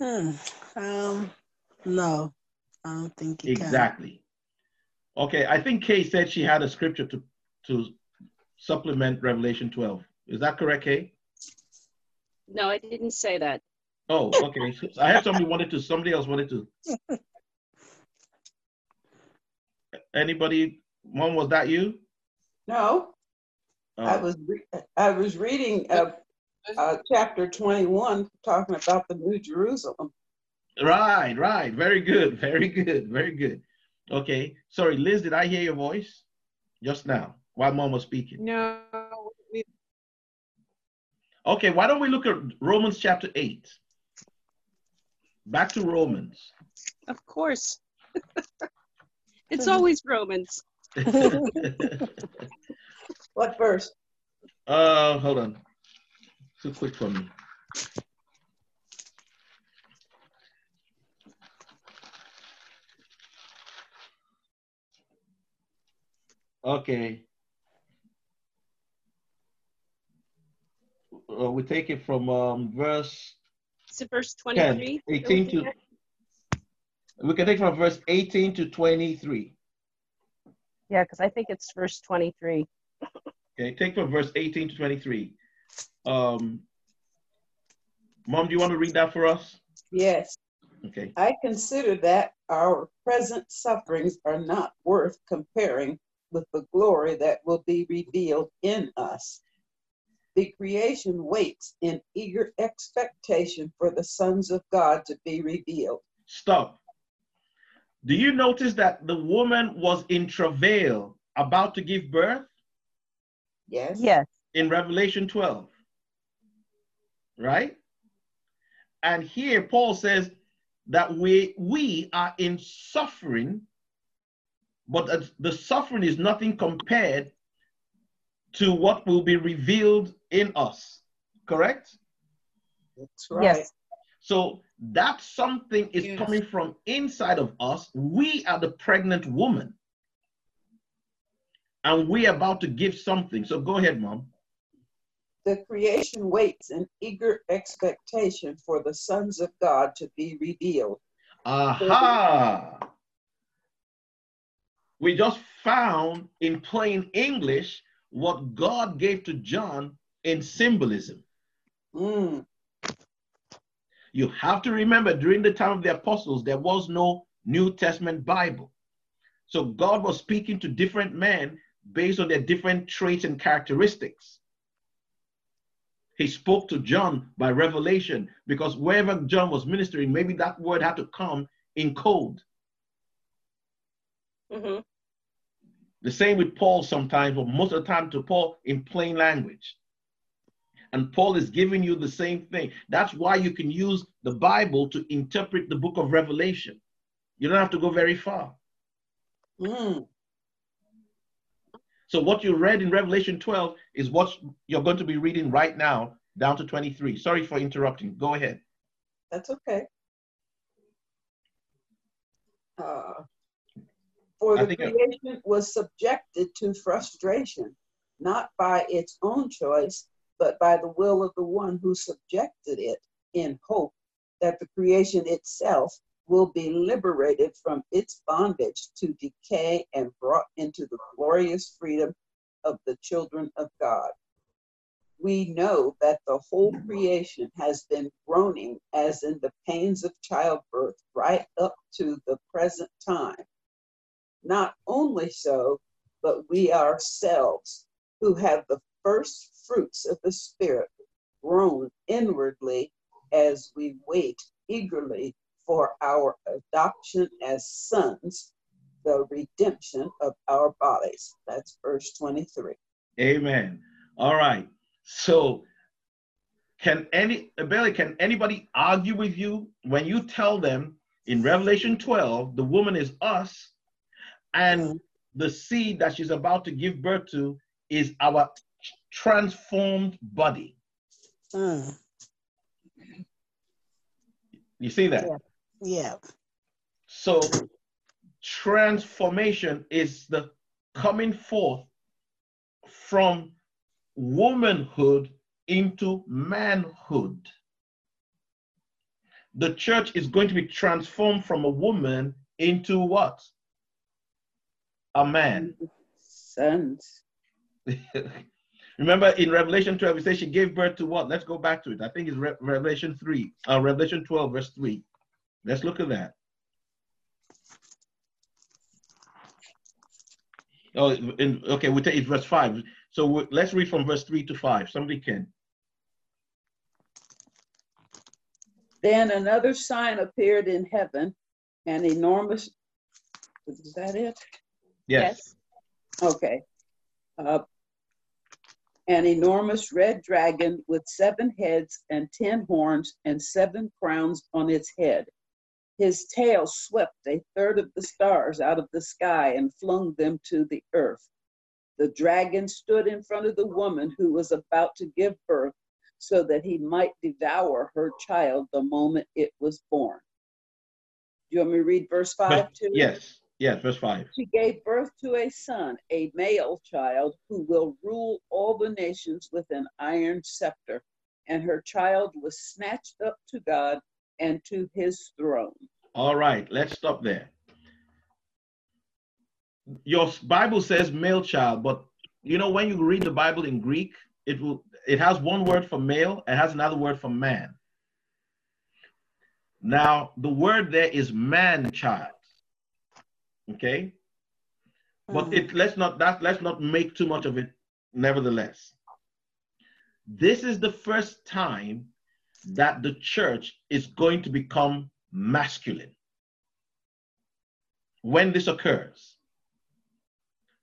Hmm. Um, no, I don't think you can. Exactly. Okay, I think Kay said she had a scripture to, to supplement Revelation twelve. Is that correct, Kay? No, I didn't say that. Oh, okay. I had somebody wanted to, somebody else wanted to. Anybody, Mom, was that you? No. Uh, I was I was reading uh, uh, chapter twenty-one, talking about the New Jerusalem. Right, right. Very good, very good, very good. Okay. Sorry, Liz, did I hear your voice just now while Mom was speaking? No. Okay, why don't we look at Romans chapter eight? Back to Romans. Of course. It's always Romans. What verse? Uh, hold on. Too quick for me. Okay. Uh, we take it from um, verse. So verse twenty-three. eighteen to. We can take it from verse eighteen to twenty-three. Yeah, because I think it's verse twenty-three. Okay, take from verse eighteen to twenty-three. Um, Mom, do you want to read that for us? Yes. Okay. I consider that our present sufferings are not worth comparing with the glory that will be revealed in us. The creation waits in eager expectation for the sons of God to be revealed. Stop. Do you notice that the woman was in travail, about to give birth? Yes. Yes. In Revelation twelve. Right? And here Paul says that we, we are in suffering, but the suffering is nothing compared to what will be revealed in us, correct? That's right. Yes. So that something is yes. coming from inside of us. We are the pregnant woman. And we're about to give something. So go ahead, Mom. The creation waits in eager expectation for the sons of God to be revealed. Aha! We just found in plain English what God gave to John in symbolism. Mm. You have to remember, during the time of the apostles, there was no New Testament Bible. So God was speaking to different men based on their different traits and characteristics. He spoke to John by revelation, because wherever John was ministering, maybe that word had to come in code. Mm-hmm. The same with Paul sometimes, but most of the time to Paul in plain language. And Paul is giving you the same thing. That's why you can use the Bible to interpret the book of Revelation. You don't have to go very far. Mm. So what you read in Revelation twelve is what you're going to be reading right now, down to twenty-three. Sorry for interrupting. Go ahead. That's okay. Uh... For the creation was subjected to frustration, not by its own choice, but by the will of the one who subjected it, in hope that the creation itself will be liberated from its bondage to decay and brought into the glorious freedom of the children of God. We know that the whole creation has been groaning as in the pains of childbirth right up to the present time. Not only so, but we ourselves, who have the first fruits of the Spirit, groan inwardly as we wait eagerly for our adoption as sons, the redemption of our bodies. That's verse twenty-three. Amen. All right. So can any, Billy, can anybody argue with you when you tell them in Revelation twelve, the woman is us, and the seed that she's about to give birth to is our transformed body? Hmm. You see that? Yeah. yeah. So transformation is the coming forth from womanhood into manhood. The church is going to be transformed from a woman into what? A man. Sons. Remember in Revelation twelve, it says she gave birth to what? Let's go back to it. I think it's Re- Revelation three, uh, Revelation twelve, verse three. Let's look at that. Oh, in, okay, we take it verse five. So we, let's read from verse three to five. Somebody can. Then another sign appeared in heaven, an enormous. Is that it? Yes. yes. Okay. Uh, An enormous red dragon with seven heads and ten horns and seven crowns on its head. His tail swept a third of the stars out of the sky and flung them to the earth. The dragon stood in front of the woman who was about to give birth so that he might devour her child the moment it was born. Do you want me to read verse five too? Yes. Yes, verse five. She gave birth to a son, a male child, who will rule all the nations with an iron scepter, and her child was snatched up to God and to his throne. All right, let's stop there. Your Bible says male child, but you know, when you read the Bible in Greek, it will it has one word for male, it has another word for man. Now, the word there is man-child. Okay, but it let's not that let's not make too much of it. Nevertheless, this is the first time that the church is going to become masculine. When this occurs,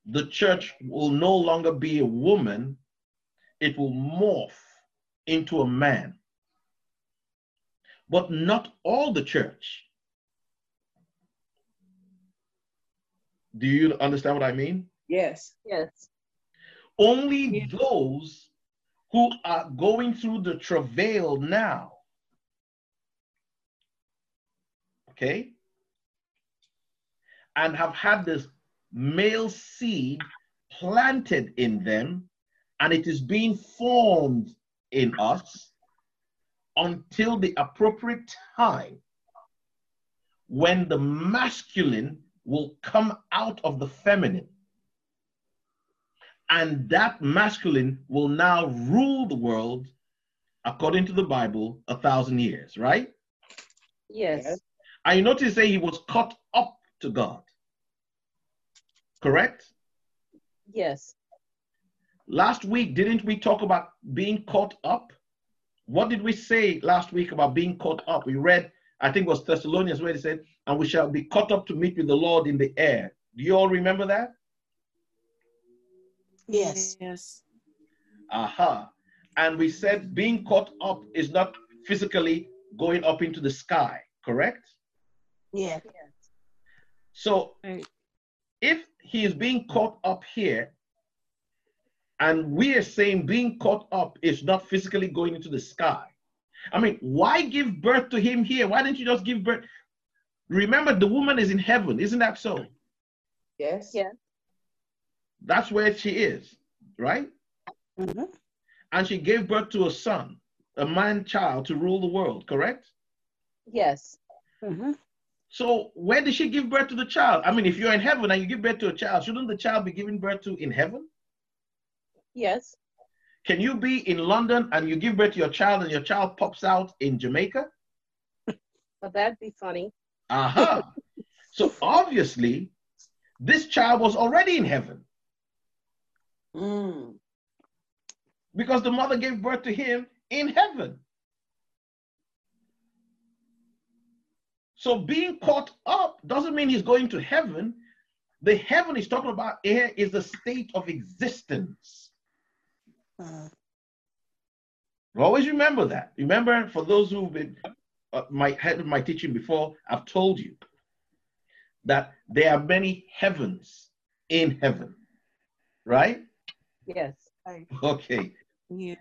the church will no longer be a woman, it will morph into a man. But not all the church. Do you understand what I mean? Yes. Yes. Only yes. those who are going through the travail now. Okay? And have had this male seed planted in them, and it is being formed in us until the appropriate time when the masculine will come out of the feminine, and that masculine will now rule the world, according to the Bible, a thousand years, right? Yes. And you notice that he was caught up to God, correct? Yes. Last week, didn't we talk about being caught up? What did we say last week about being caught up? We read, I think it was Thessalonians, where they said, and we shall be caught up to meet with the Lord in the air. Do you all remember that? Yes. Yes. Aha. And we said being caught up is not physically going up into the sky, correct? Yeah. So if he is being caught up here, and we are saying being caught up is not physically going into the sky, I mean, why give birth to him here? Why didn't you just give birth? Remember, the woman is in heaven. Isn't that so? Yes. Yeah. That's where she is, right? Mm-hmm. And she gave birth to a son, a man-child to rule the world, correct? Yes. Mm-hmm. So where did she give birth to the child? I mean, if you're in heaven and you give birth to a child, shouldn't the child be given birth to in heaven? Yes. Can you be in London and you give birth to your child and your child pops out in Jamaica? Well, that'd be funny. Aha. Uh-huh. So obviously, this child was already in heaven. Mm. Because the mother gave birth to him in heaven. So being caught up doesn't mean he's going to heaven. The heaven he's talking about here is the state of existence. Uh, Always remember that. Remember, for those who've been uh, my head of my teaching before, I've told you that there are many heavens in heaven, right? Yes. I, okay. Yeah.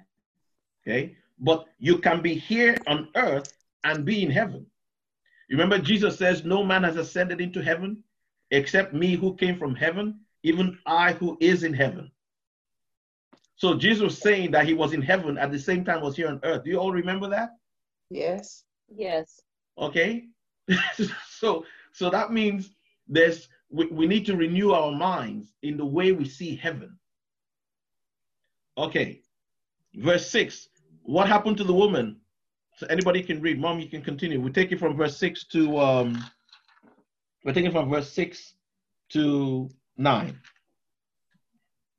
Okay. But you can be here on earth and be in heaven. Remember, Jesus says, "No man has ascended into heaven except me who came from heaven, even I who is in heaven." So Jesus was saying that he was in heaven at the same time was here on earth. Do you all remember that? Yes. Yes. Okay. so so that means there's we, we need to renew our minds in the way we see heaven. Okay. Verse six. What happened to the woman? So anybody can read. Mom, you can continue. We take it from verse six to um we're taking from verse six to nine.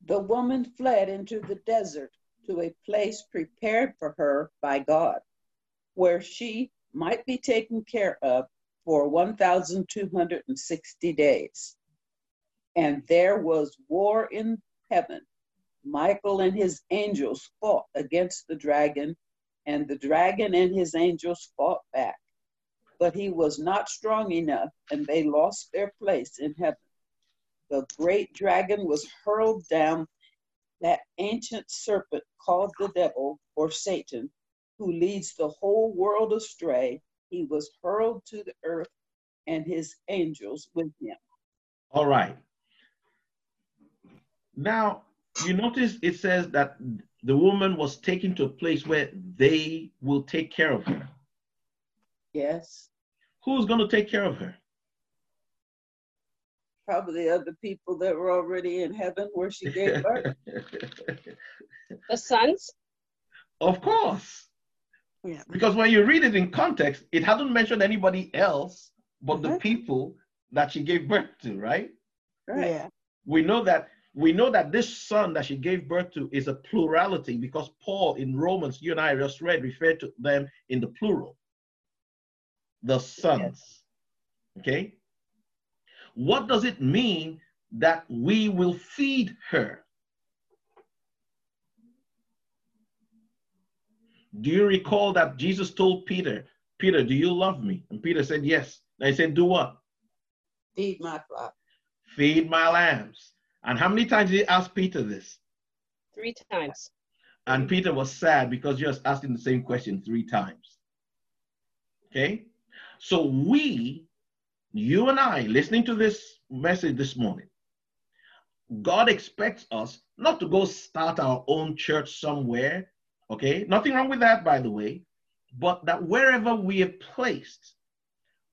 The woman fled into the desert to a place prepared for her by God, where she might be taken care of for one thousand two hundred sixty days. And there was war in heaven. Michael and his angels fought against the dragon, and the dragon and his angels fought back. But he was not strong enough, and they lost their place in heaven. The great dragon was hurled down, that ancient serpent called the devil or Satan, who leads the whole world astray. He was hurled to the earth and his angels with him. All right. Now, you notice it says that the woman was taken to a place where they will take care of her. Yes. Who's going to take care of her? Probably other people that were already in heaven where she gave birth. The sons? Of course. Yeah. Because when you read it in context, it hasn't mentioned anybody else but mm-hmm. the people that she gave birth to, right? Right. Yeah. We know that we know that this son that she gave birth to is a plurality, because Paul in Romans, you and I just read, referred to them in the plural. The sons. Yes. Okay? What does it mean that we will feed her? Do you recall that Jesus told Peter, Peter, do you love me? And Peter said, yes. And he said, do what? Feed my flock. Feed my lambs. And how many times did he ask Peter this? Three times. And Peter was sad because you just asked him the same question three times. Okay? So we... You and I, listening to this message this morning, God expects us not to go start our own church somewhere, okay? Nothing wrong with that, by the way, but that wherever we are placed,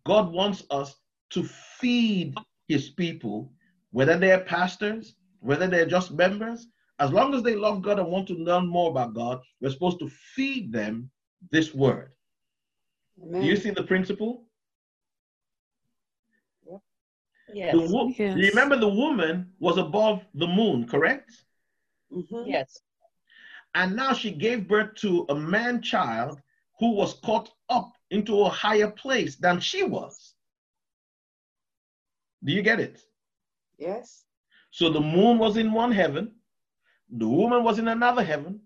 God wants us to feed his people, whether they're pastors, whether they're just members, as long as they love God and want to learn more about God, we're supposed to feed them this word. Amen. Do you see the principle? Yes. The wo- yes. Remember, the woman was above the moon, correct? Mm-hmm. Yes. And now she gave birth to a man-child who was caught up into a higher place than she was. Do you get it? Yes. So the moon was in one heaven, the woman was in another heaven,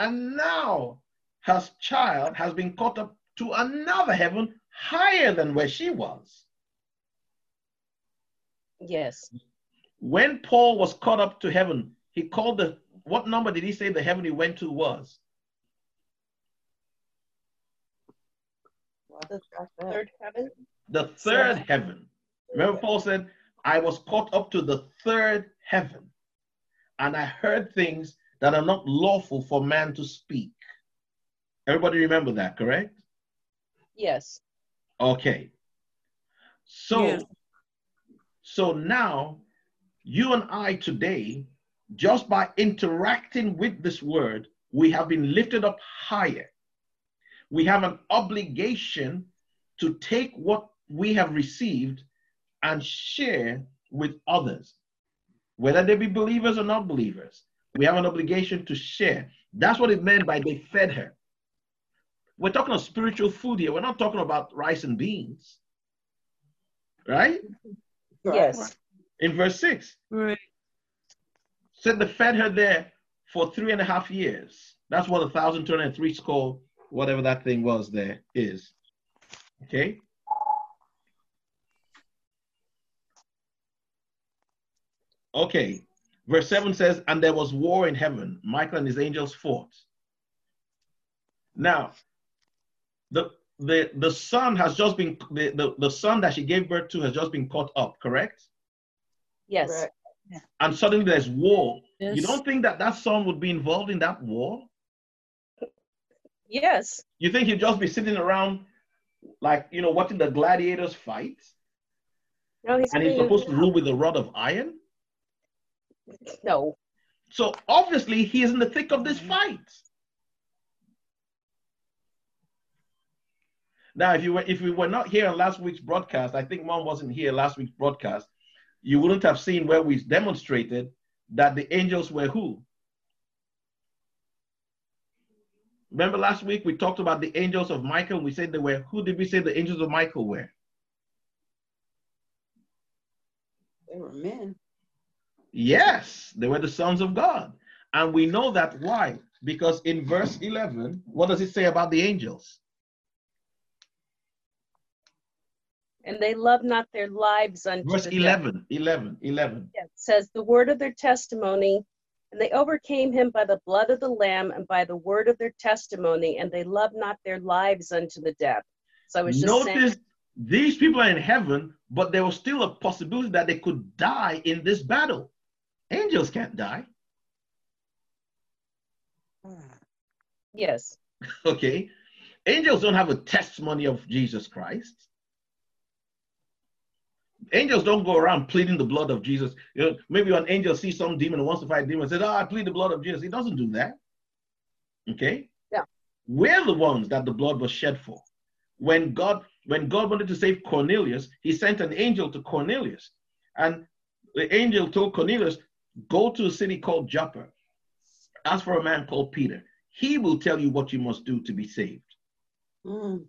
and now her child has been caught up to another heaven higher than where she was. Yes. When Paul was caught up to heaven, he called the, what number did he say the heaven he went to was? The third heaven. The third yeah. heaven. Remember Paul said, I was caught up to the third heaven, and I heard things that are not lawful for man to speak. Everybody remember that, correct? Yes. Okay. So... Yes. So now, you and I today, just by interacting with this word, we have been lifted up higher. We have an obligation to take what we have received and share with others, whether they be believers or not believers, We have an obligation to share. That's what it meant by they fed her. We're talking of spiritual food here. We're not talking about rice and beans. Right? Yes. In verse six. Right. So they fed her there for three and a half years. That's what a thousand two hundred and three score, whatever that thing was there, is. Okay? Okay. Verse seven says, and there was war in heaven. Michael and his angels fought. Now, the the the son has just been the, the, the son that she gave birth to has just been caught up, correct? Yes. Correct. Yeah. And suddenly there's war. Yes. You don't think that that son would be involved in that war? Yes. You think he'd just be sitting around, like, you know, watching the gladiators fight? No, he's and he's supposed to rule with a rod of iron? No. So obviously he is in the thick of this fight. Now, if you were, if we were not here on last week's broadcast, I think Mom wasn't here last week's broadcast, you wouldn't have seen where we demonstrated that the angels were who? Remember last week we talked about the angels of Michael. We said they were, who did we say the angels of Michael were? They were men. Yes, they were the sons of God. And we know that, why? Because in verse eleven, what does it say about the angels? And they love not their lives unto Verse the eleven, death. eleven, eleven. Yeah, it says, the word of their testimony, and they overcame him by the blood of the Lamb and by the word of their testimony, and they love not their lives unto the death. So I was just Notice, saying, these people are in heaven, but there was still a possibility that they could die in this battle. Angels can't die. Yes. Okay. Angels don't have a testimony of Jesus Christ. Angels don't go around pleading the blood of Jesus. You know, maybe an angel sees some demon and wants to fight a demon and says, oh, I plead the blood of Jesus. He doesn't do that. Okay? Yeah. We're the ones that the blood was shed for. When God, when God wanted to save Cornelius, he sent an angel to Cornelius. And the angel told Cornelius, go to a city called Joppa. Ask for a man called Peter. He will tell you what you must do to be saved. Mm.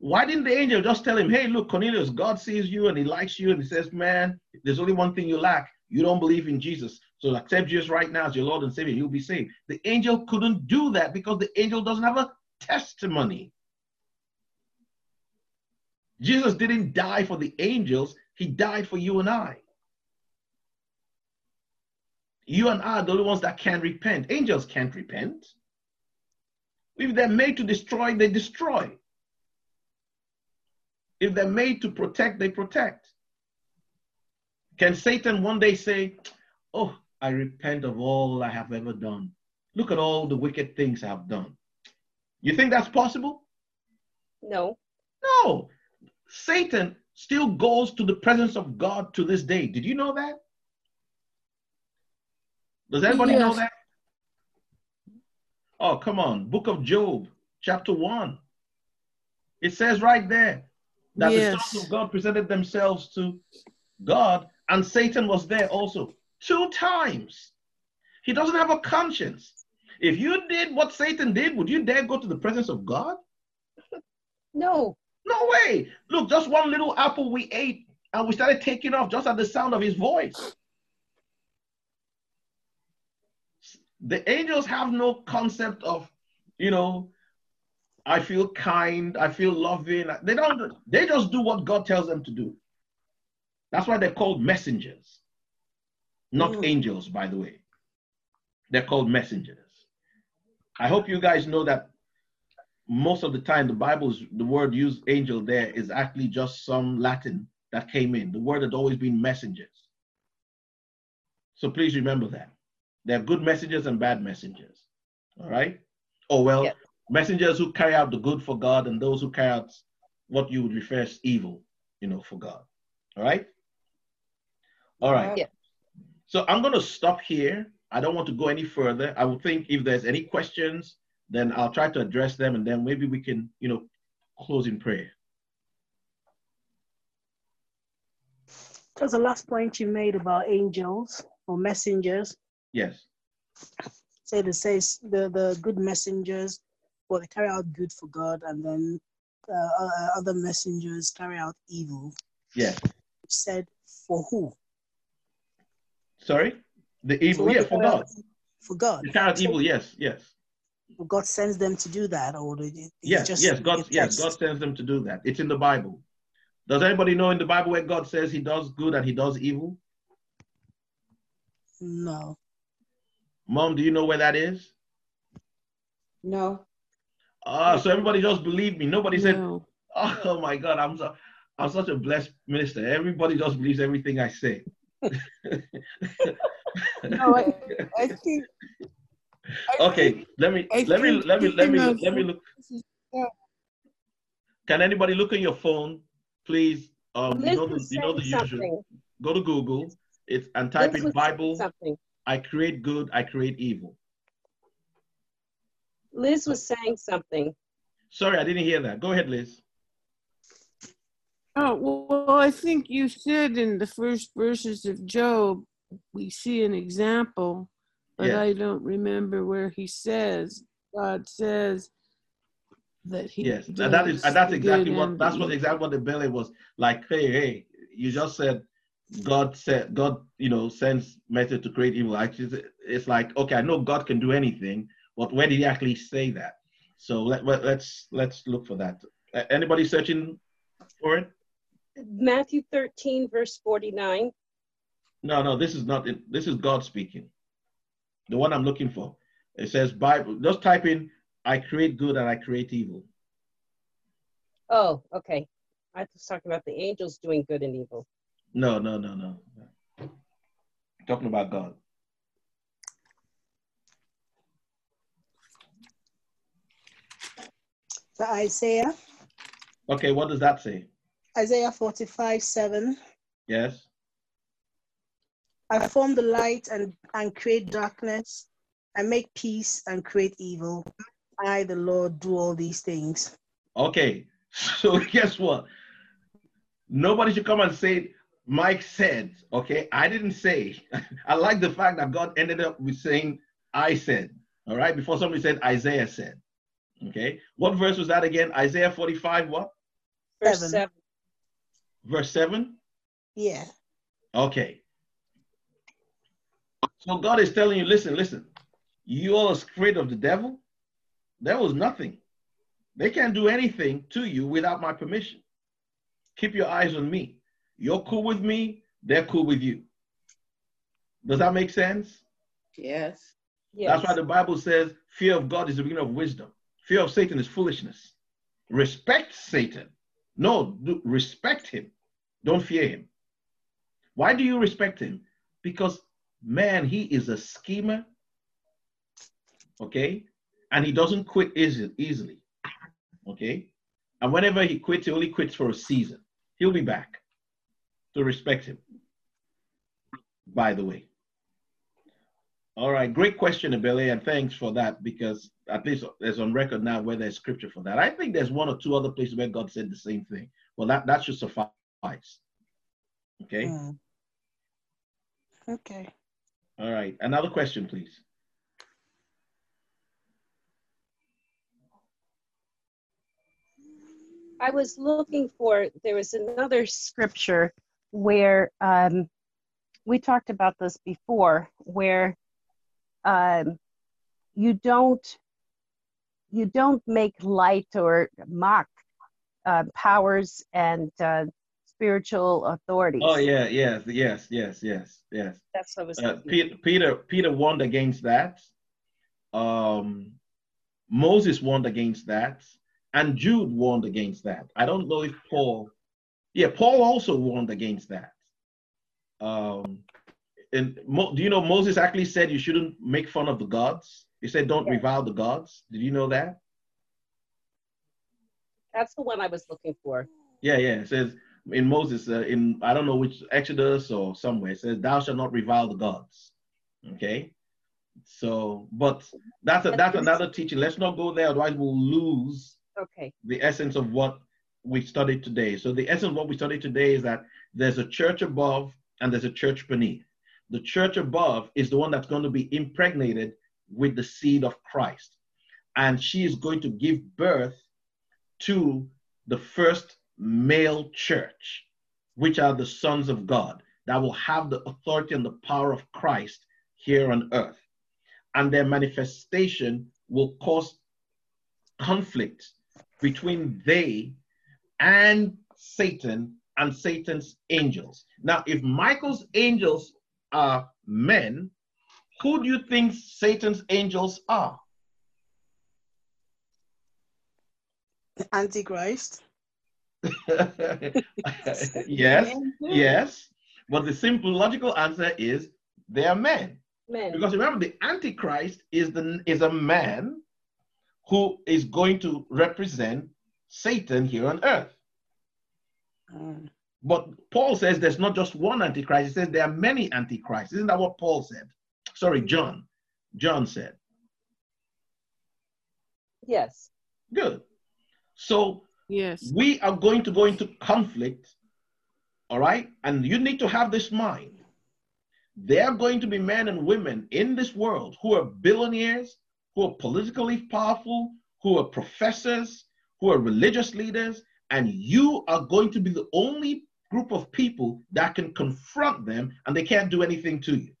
Why didn't the angel just tell him, hey, look, Cornelius, God sees you and he likes you and he says, man, there's only one thing you lack. You don't believe in Jesus. So accept Jesus right now as your Lord and Savior. You'll be saved. The angel couldn't do that because the angel doesn't have a testimony. Jesus didn't die for the angels. He died for you and I. You and I are the only ones that can repent. Angels can't repent. If they're made to destroy, they destroy. If they're made to protect, they protect. Can Satan one day say, oh, I repent of all I have ever done. Look at all the wicked things I've done. You think that's possible? No. No. Satan still goes to the presence of God to this day. Did you know that? Does anybody yes. know that? Oh, come on. Book of Job, chapter one. It says right there that yes. the sons of God presented themselves to God, and Satan was there also. Two times. He doesn't have a conscience. If you did what Satan did, would you dare go to the presence of God? No. No way. Look, just one little apple we ate, and we started taking off just at the sound of his voice. The angels have no concept of, you know, I feel kind, I feel loving. They don't, they just do what God tells them to do. That's why they're called messengers. Not mm. angels, by the way. They're called messengers. I hope you guys know that most of the time the Bible's, the word used angel there is actually just some Latin that came in. The word had always been messengers. So please remember that. There are good messengers and bad messengers, all right? Or well, yeah. messengers who carry out the good for God and those who carry out what you would refer as evil, you know, for God, all right? All right. Yeah. So I'm going to stop here. I don't want to go any further. I would think if there's any questions, then I'll try to address them and then maybe we can, you know, close in prayer. Because the last point you made about angels or messengers, yes. say the says the the good messengers, well, they carry out good for God, and then uh, other messengers carry out evil. Yeah. It said for who? Sorry, the evil. So yeah, for God. For God. They carry out evil. Yes. Yes. God sends them to do that, or it, yes, just yes, God, yes, God sends them to do that. It's in the Bible. Does anybody know in the Bible where God says He does good and He does evil? No. Mom, do you know where that is? No. Ah, uh, so everybody just believed me. Nobody said, no. "Oh my God, I'm so, I'm such a blessed minister." Everybody just believes everything I say. No, I, I think. I okay, think, let me I let me let me let me let me look. Can anybody look on your phone, please? Um, you know the, you know the usual. Go to Google. It's and type in Bible. Something. I create good. I create evil. Liz was saying something. Sorry, I didn't hear that. Go ahead, Liz. Oh well, I think you said in the first verses of Job, we see an example. But yeah. I don't remember where he says God says that he. Yes, and that is and that's exactly what that's what exactly what the belly was like. Hey, hey, you just said God said God, you know, sends method to create evil. Actually, it's like okay, I know God can do anything, but where did he actually say that? So let, let let's let's look for that. Anybody searching for it? Matthew thirteen verse forty nine. No, no, this is not it. This is God speaking. The one I'm looking for. It says Bible. Just type in, I create good and I create evil. Oh, okay. I was talking about the angels doing good and evil. No, no, no, no. I'm talking about God. So Isaiah. Okay, what does that say? Isaiah forty-five seven. Yes. I form the light and, and create darkness. I make peace and create evil. I, the Lord, do all these things. Okay, so guess what? Nobody should come and say, Mike said, okay? I didn't say. I like the fact that God ended up with saying, I said, all right? Before somebody said, Isaiah said, okay? What verse was that again? Isaiah forty-five, what? Verse seven. seven. Verse seven? Yeah. Okay. So God is telling you, listen, listen, you are afraid of the devil. There was nothing. They can't do anything to you without my permission. Keep your eyes on me. You're cool with me. They're cool with you. Does that make sense? Yes. Yes. That's why the Bible says fear of God is the beginning of wisdom. Fear of Satan is foolishness. Respect Satan. No, do, respect him. Don't fear him. Why do you respect him? Because man, he is a schemer, okay? And he doesn't quit easy, easily, okay? And whenever he quits, he only quits for a season. He'll be back. So respect him, by the way. All right, great question, Abele, and thanks for that, because at least there's on record now where there's scripture for that. I think there's one or two other places where God said the same thing. Well, that, that should suffice, okay? Yeah. Okay. All right. Another question, please. I was looking for, there was another scripture where um, we talked about this before, where um, you don't, you don't make light or mock uh, powers and uh, spiritual authorities. Oh yeah, yes, yes, yes, yes, yes. That's what I was. Uh, Peter, Peter, Peter warned against that. Um, Moses warned against that, and Jude warned against that. I don't know if Paul. Yeah, Paul also warned against that. Um, and Mo, do you know Moses actually said you shouldn't make fun of the gods? He said, "Don't yeah. revile the gods." Did you know that? That's the one I was looking for. Yeah, yeah. It says. In Moses, uh, in I don't know which Exodus or somewhere, it says, "Thou shalt not revile the gods." Okay, so but that's a, that's another teaching. Let's not go there, otherwise we'll lose okay. the essence of what we studied today. So the essence of what we studied today is that there's a church above and there's a church beneath. the church above is the one that's going to be impregnated with the seed of Christ. And she is going to give birth to the first male church, which are the sons of God, that will have the authority and the power of Christ here on earth. And their manifestation will cause conflict between they and Satan and Satan's angels. Now, if Michael's angels are men, who do you think Satan's angels are? Antichrist. Yes, yes. But the simple logical answer is they are men. men. Because remember, the Antichrist is, the, is a man who is going to represent Satan here on earth. Mm. But Paul says there's not just one Antichrist. He says there are many Antichrists. Isn't that what Paul said? Sorry, John. John said. Yes. Good. So yes, we are going to go into conflict, all right? And you need to have this mind. There are going to be men and women in this world who are billionaires, who are politically powerful, who are professors, who are religious leaders, and you are going to be the only group of people that can confront them, and they can't do anything to you.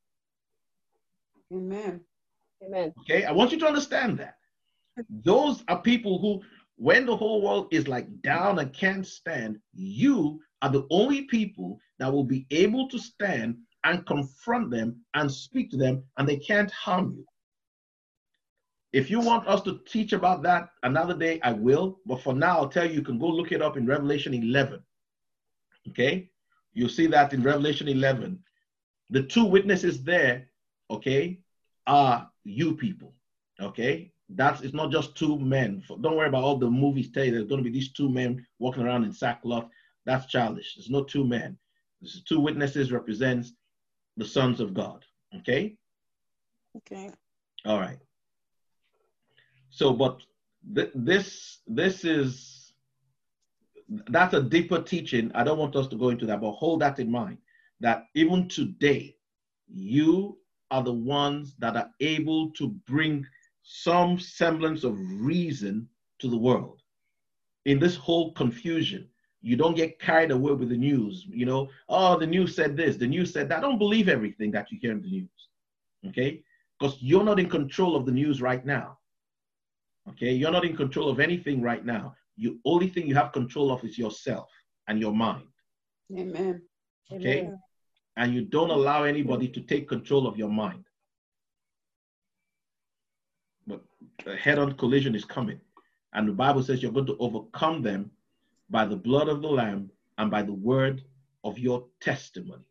Amen. Amen. Okay, I want you to understand that. Those are people who, when the whole world is like down and can't stand, you are the only people that will be able to stand and confront them and speak to them, and they can't harm you. If you want us to teach about that another day, I will. But for now, I'll tell you, you can go look it up in Revelation eleven. Okay? You'll see that in Revelation eleven. The two witnesses there, okay, are you people. Okay? That's, it's not just two men. Don't worry about all the movies tell you there's going to be these two men walking around in sackcloth. That's childish. There's no two men. There's two witnesses represents the sons of God. Okay? Okay. All right. So, but th this, this is, that's a deeper teaching. I don't want us to go into that, but hold that in mind, that even today, you are the ones that are able to bring some semblance of reason to the world. In this whole confusion, you don't get carried away with the news. You know, oh, the news said this, the news said that. Don't believe everything that you hear in the news, okay? Because you're not in control of the news right now. Okay, you're not in control of anything right now. The only thing you have control of is yourself and your mind. Amen. Okay? Amen. And you don't allow anybody to take control of your mind. But a head-on collision is coming. And the Bible says you're going to overcome them by the blood of the Lamb and by the word of your testimony.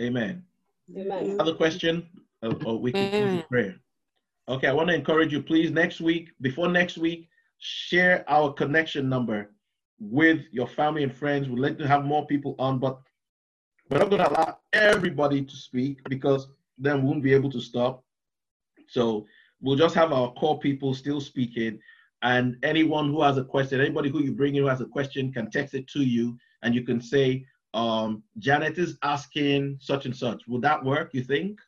Amen. Amen. Another question? Or, or we can go to prayer. Okay, I want to encourage you, please, next week, before next week, share our connection number with your family and friends. We'd like to have more people on, but we're not going to allow everybody to speak because then we won't be able to stop. So we'll just have our core people still speaking, and anyone who has a question, anybody who you bring in who has a question can text it to you, and you can say, um, Janet is asking such and such. Will that work, you think?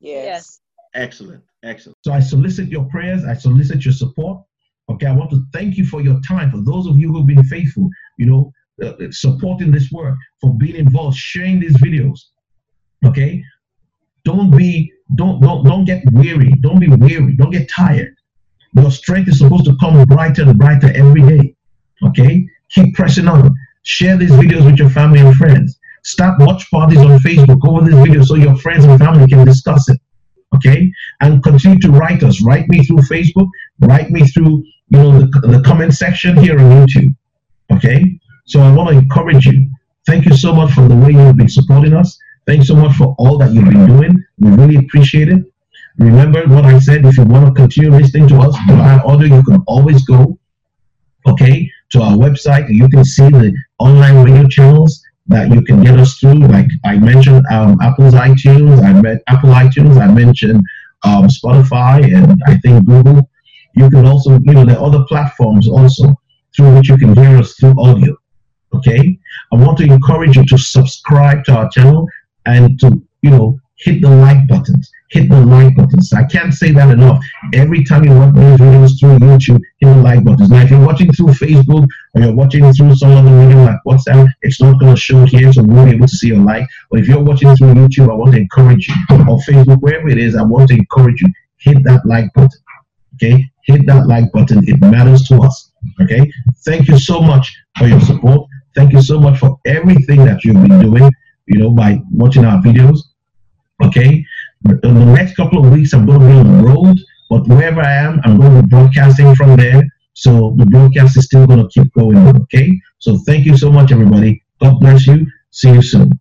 Yes. Yes. Excellent, excellent. So I solicit your prayers. I solicit your support. Okay, I want to thank you for your time. For those of you who've been faithful, you know, uh, supporting this work, for being involved, sharing these videos. Okay, don't be, don't, don't, don't get weary. Don't be weary. Don't get tired. Your strength is supposed to come brighter and brighter every day. Okay, keep pressing on. Share these videos with your family and friends. Start watch parties on Facebook over this video so your friends and family can discuss it. Okay, and continue to write us. Write me through Facebook. Write me through, you know, the, the comment section here on YouTube. Okay, so I want to encourage you. Thank you so much for the way you've been supporting us. Thanks so much for all that you've been doing. We really appreciate it. Remember what I said. If you want to continue listening to us via audio, you can always go, okay, to our website. You can see the online radio channels that you can get us through. Like I mentioned, um, Apple's iTunes, I met Apple iTunes, I mentioned um, Spotify, and I think Google. You can also, you know, there are other platforms also through which you can hear us through audio, okay? I want to encourage you to subscribe to our channel and to, you know, hit the like buttons, hit the like buttons. I can't say that enough. Every time you watch these videos through YouTube, hit the like buttons. Now, if you're watching through Facebook or you're watching through some other video like WhatsApp, it's not going to show here, so we won't be able to see your like. But if you're watching through YouTube, I want to encourage you, or Facebook, wherever it is, I want to encourage you, hit that like button, okay? Hit that like button. It matters to us, okay? Thank you so much for your support. Thank you so much for everything that you've been doing, you know, by watching our videos. Okay, but in the next couple of weeks, I'm going to be on the road, but wherever I am, I'm going to be broadcasting from there. So the broadcast is still going to keep going. Okay, so thank you so much, everybody. God bless you. See you soon.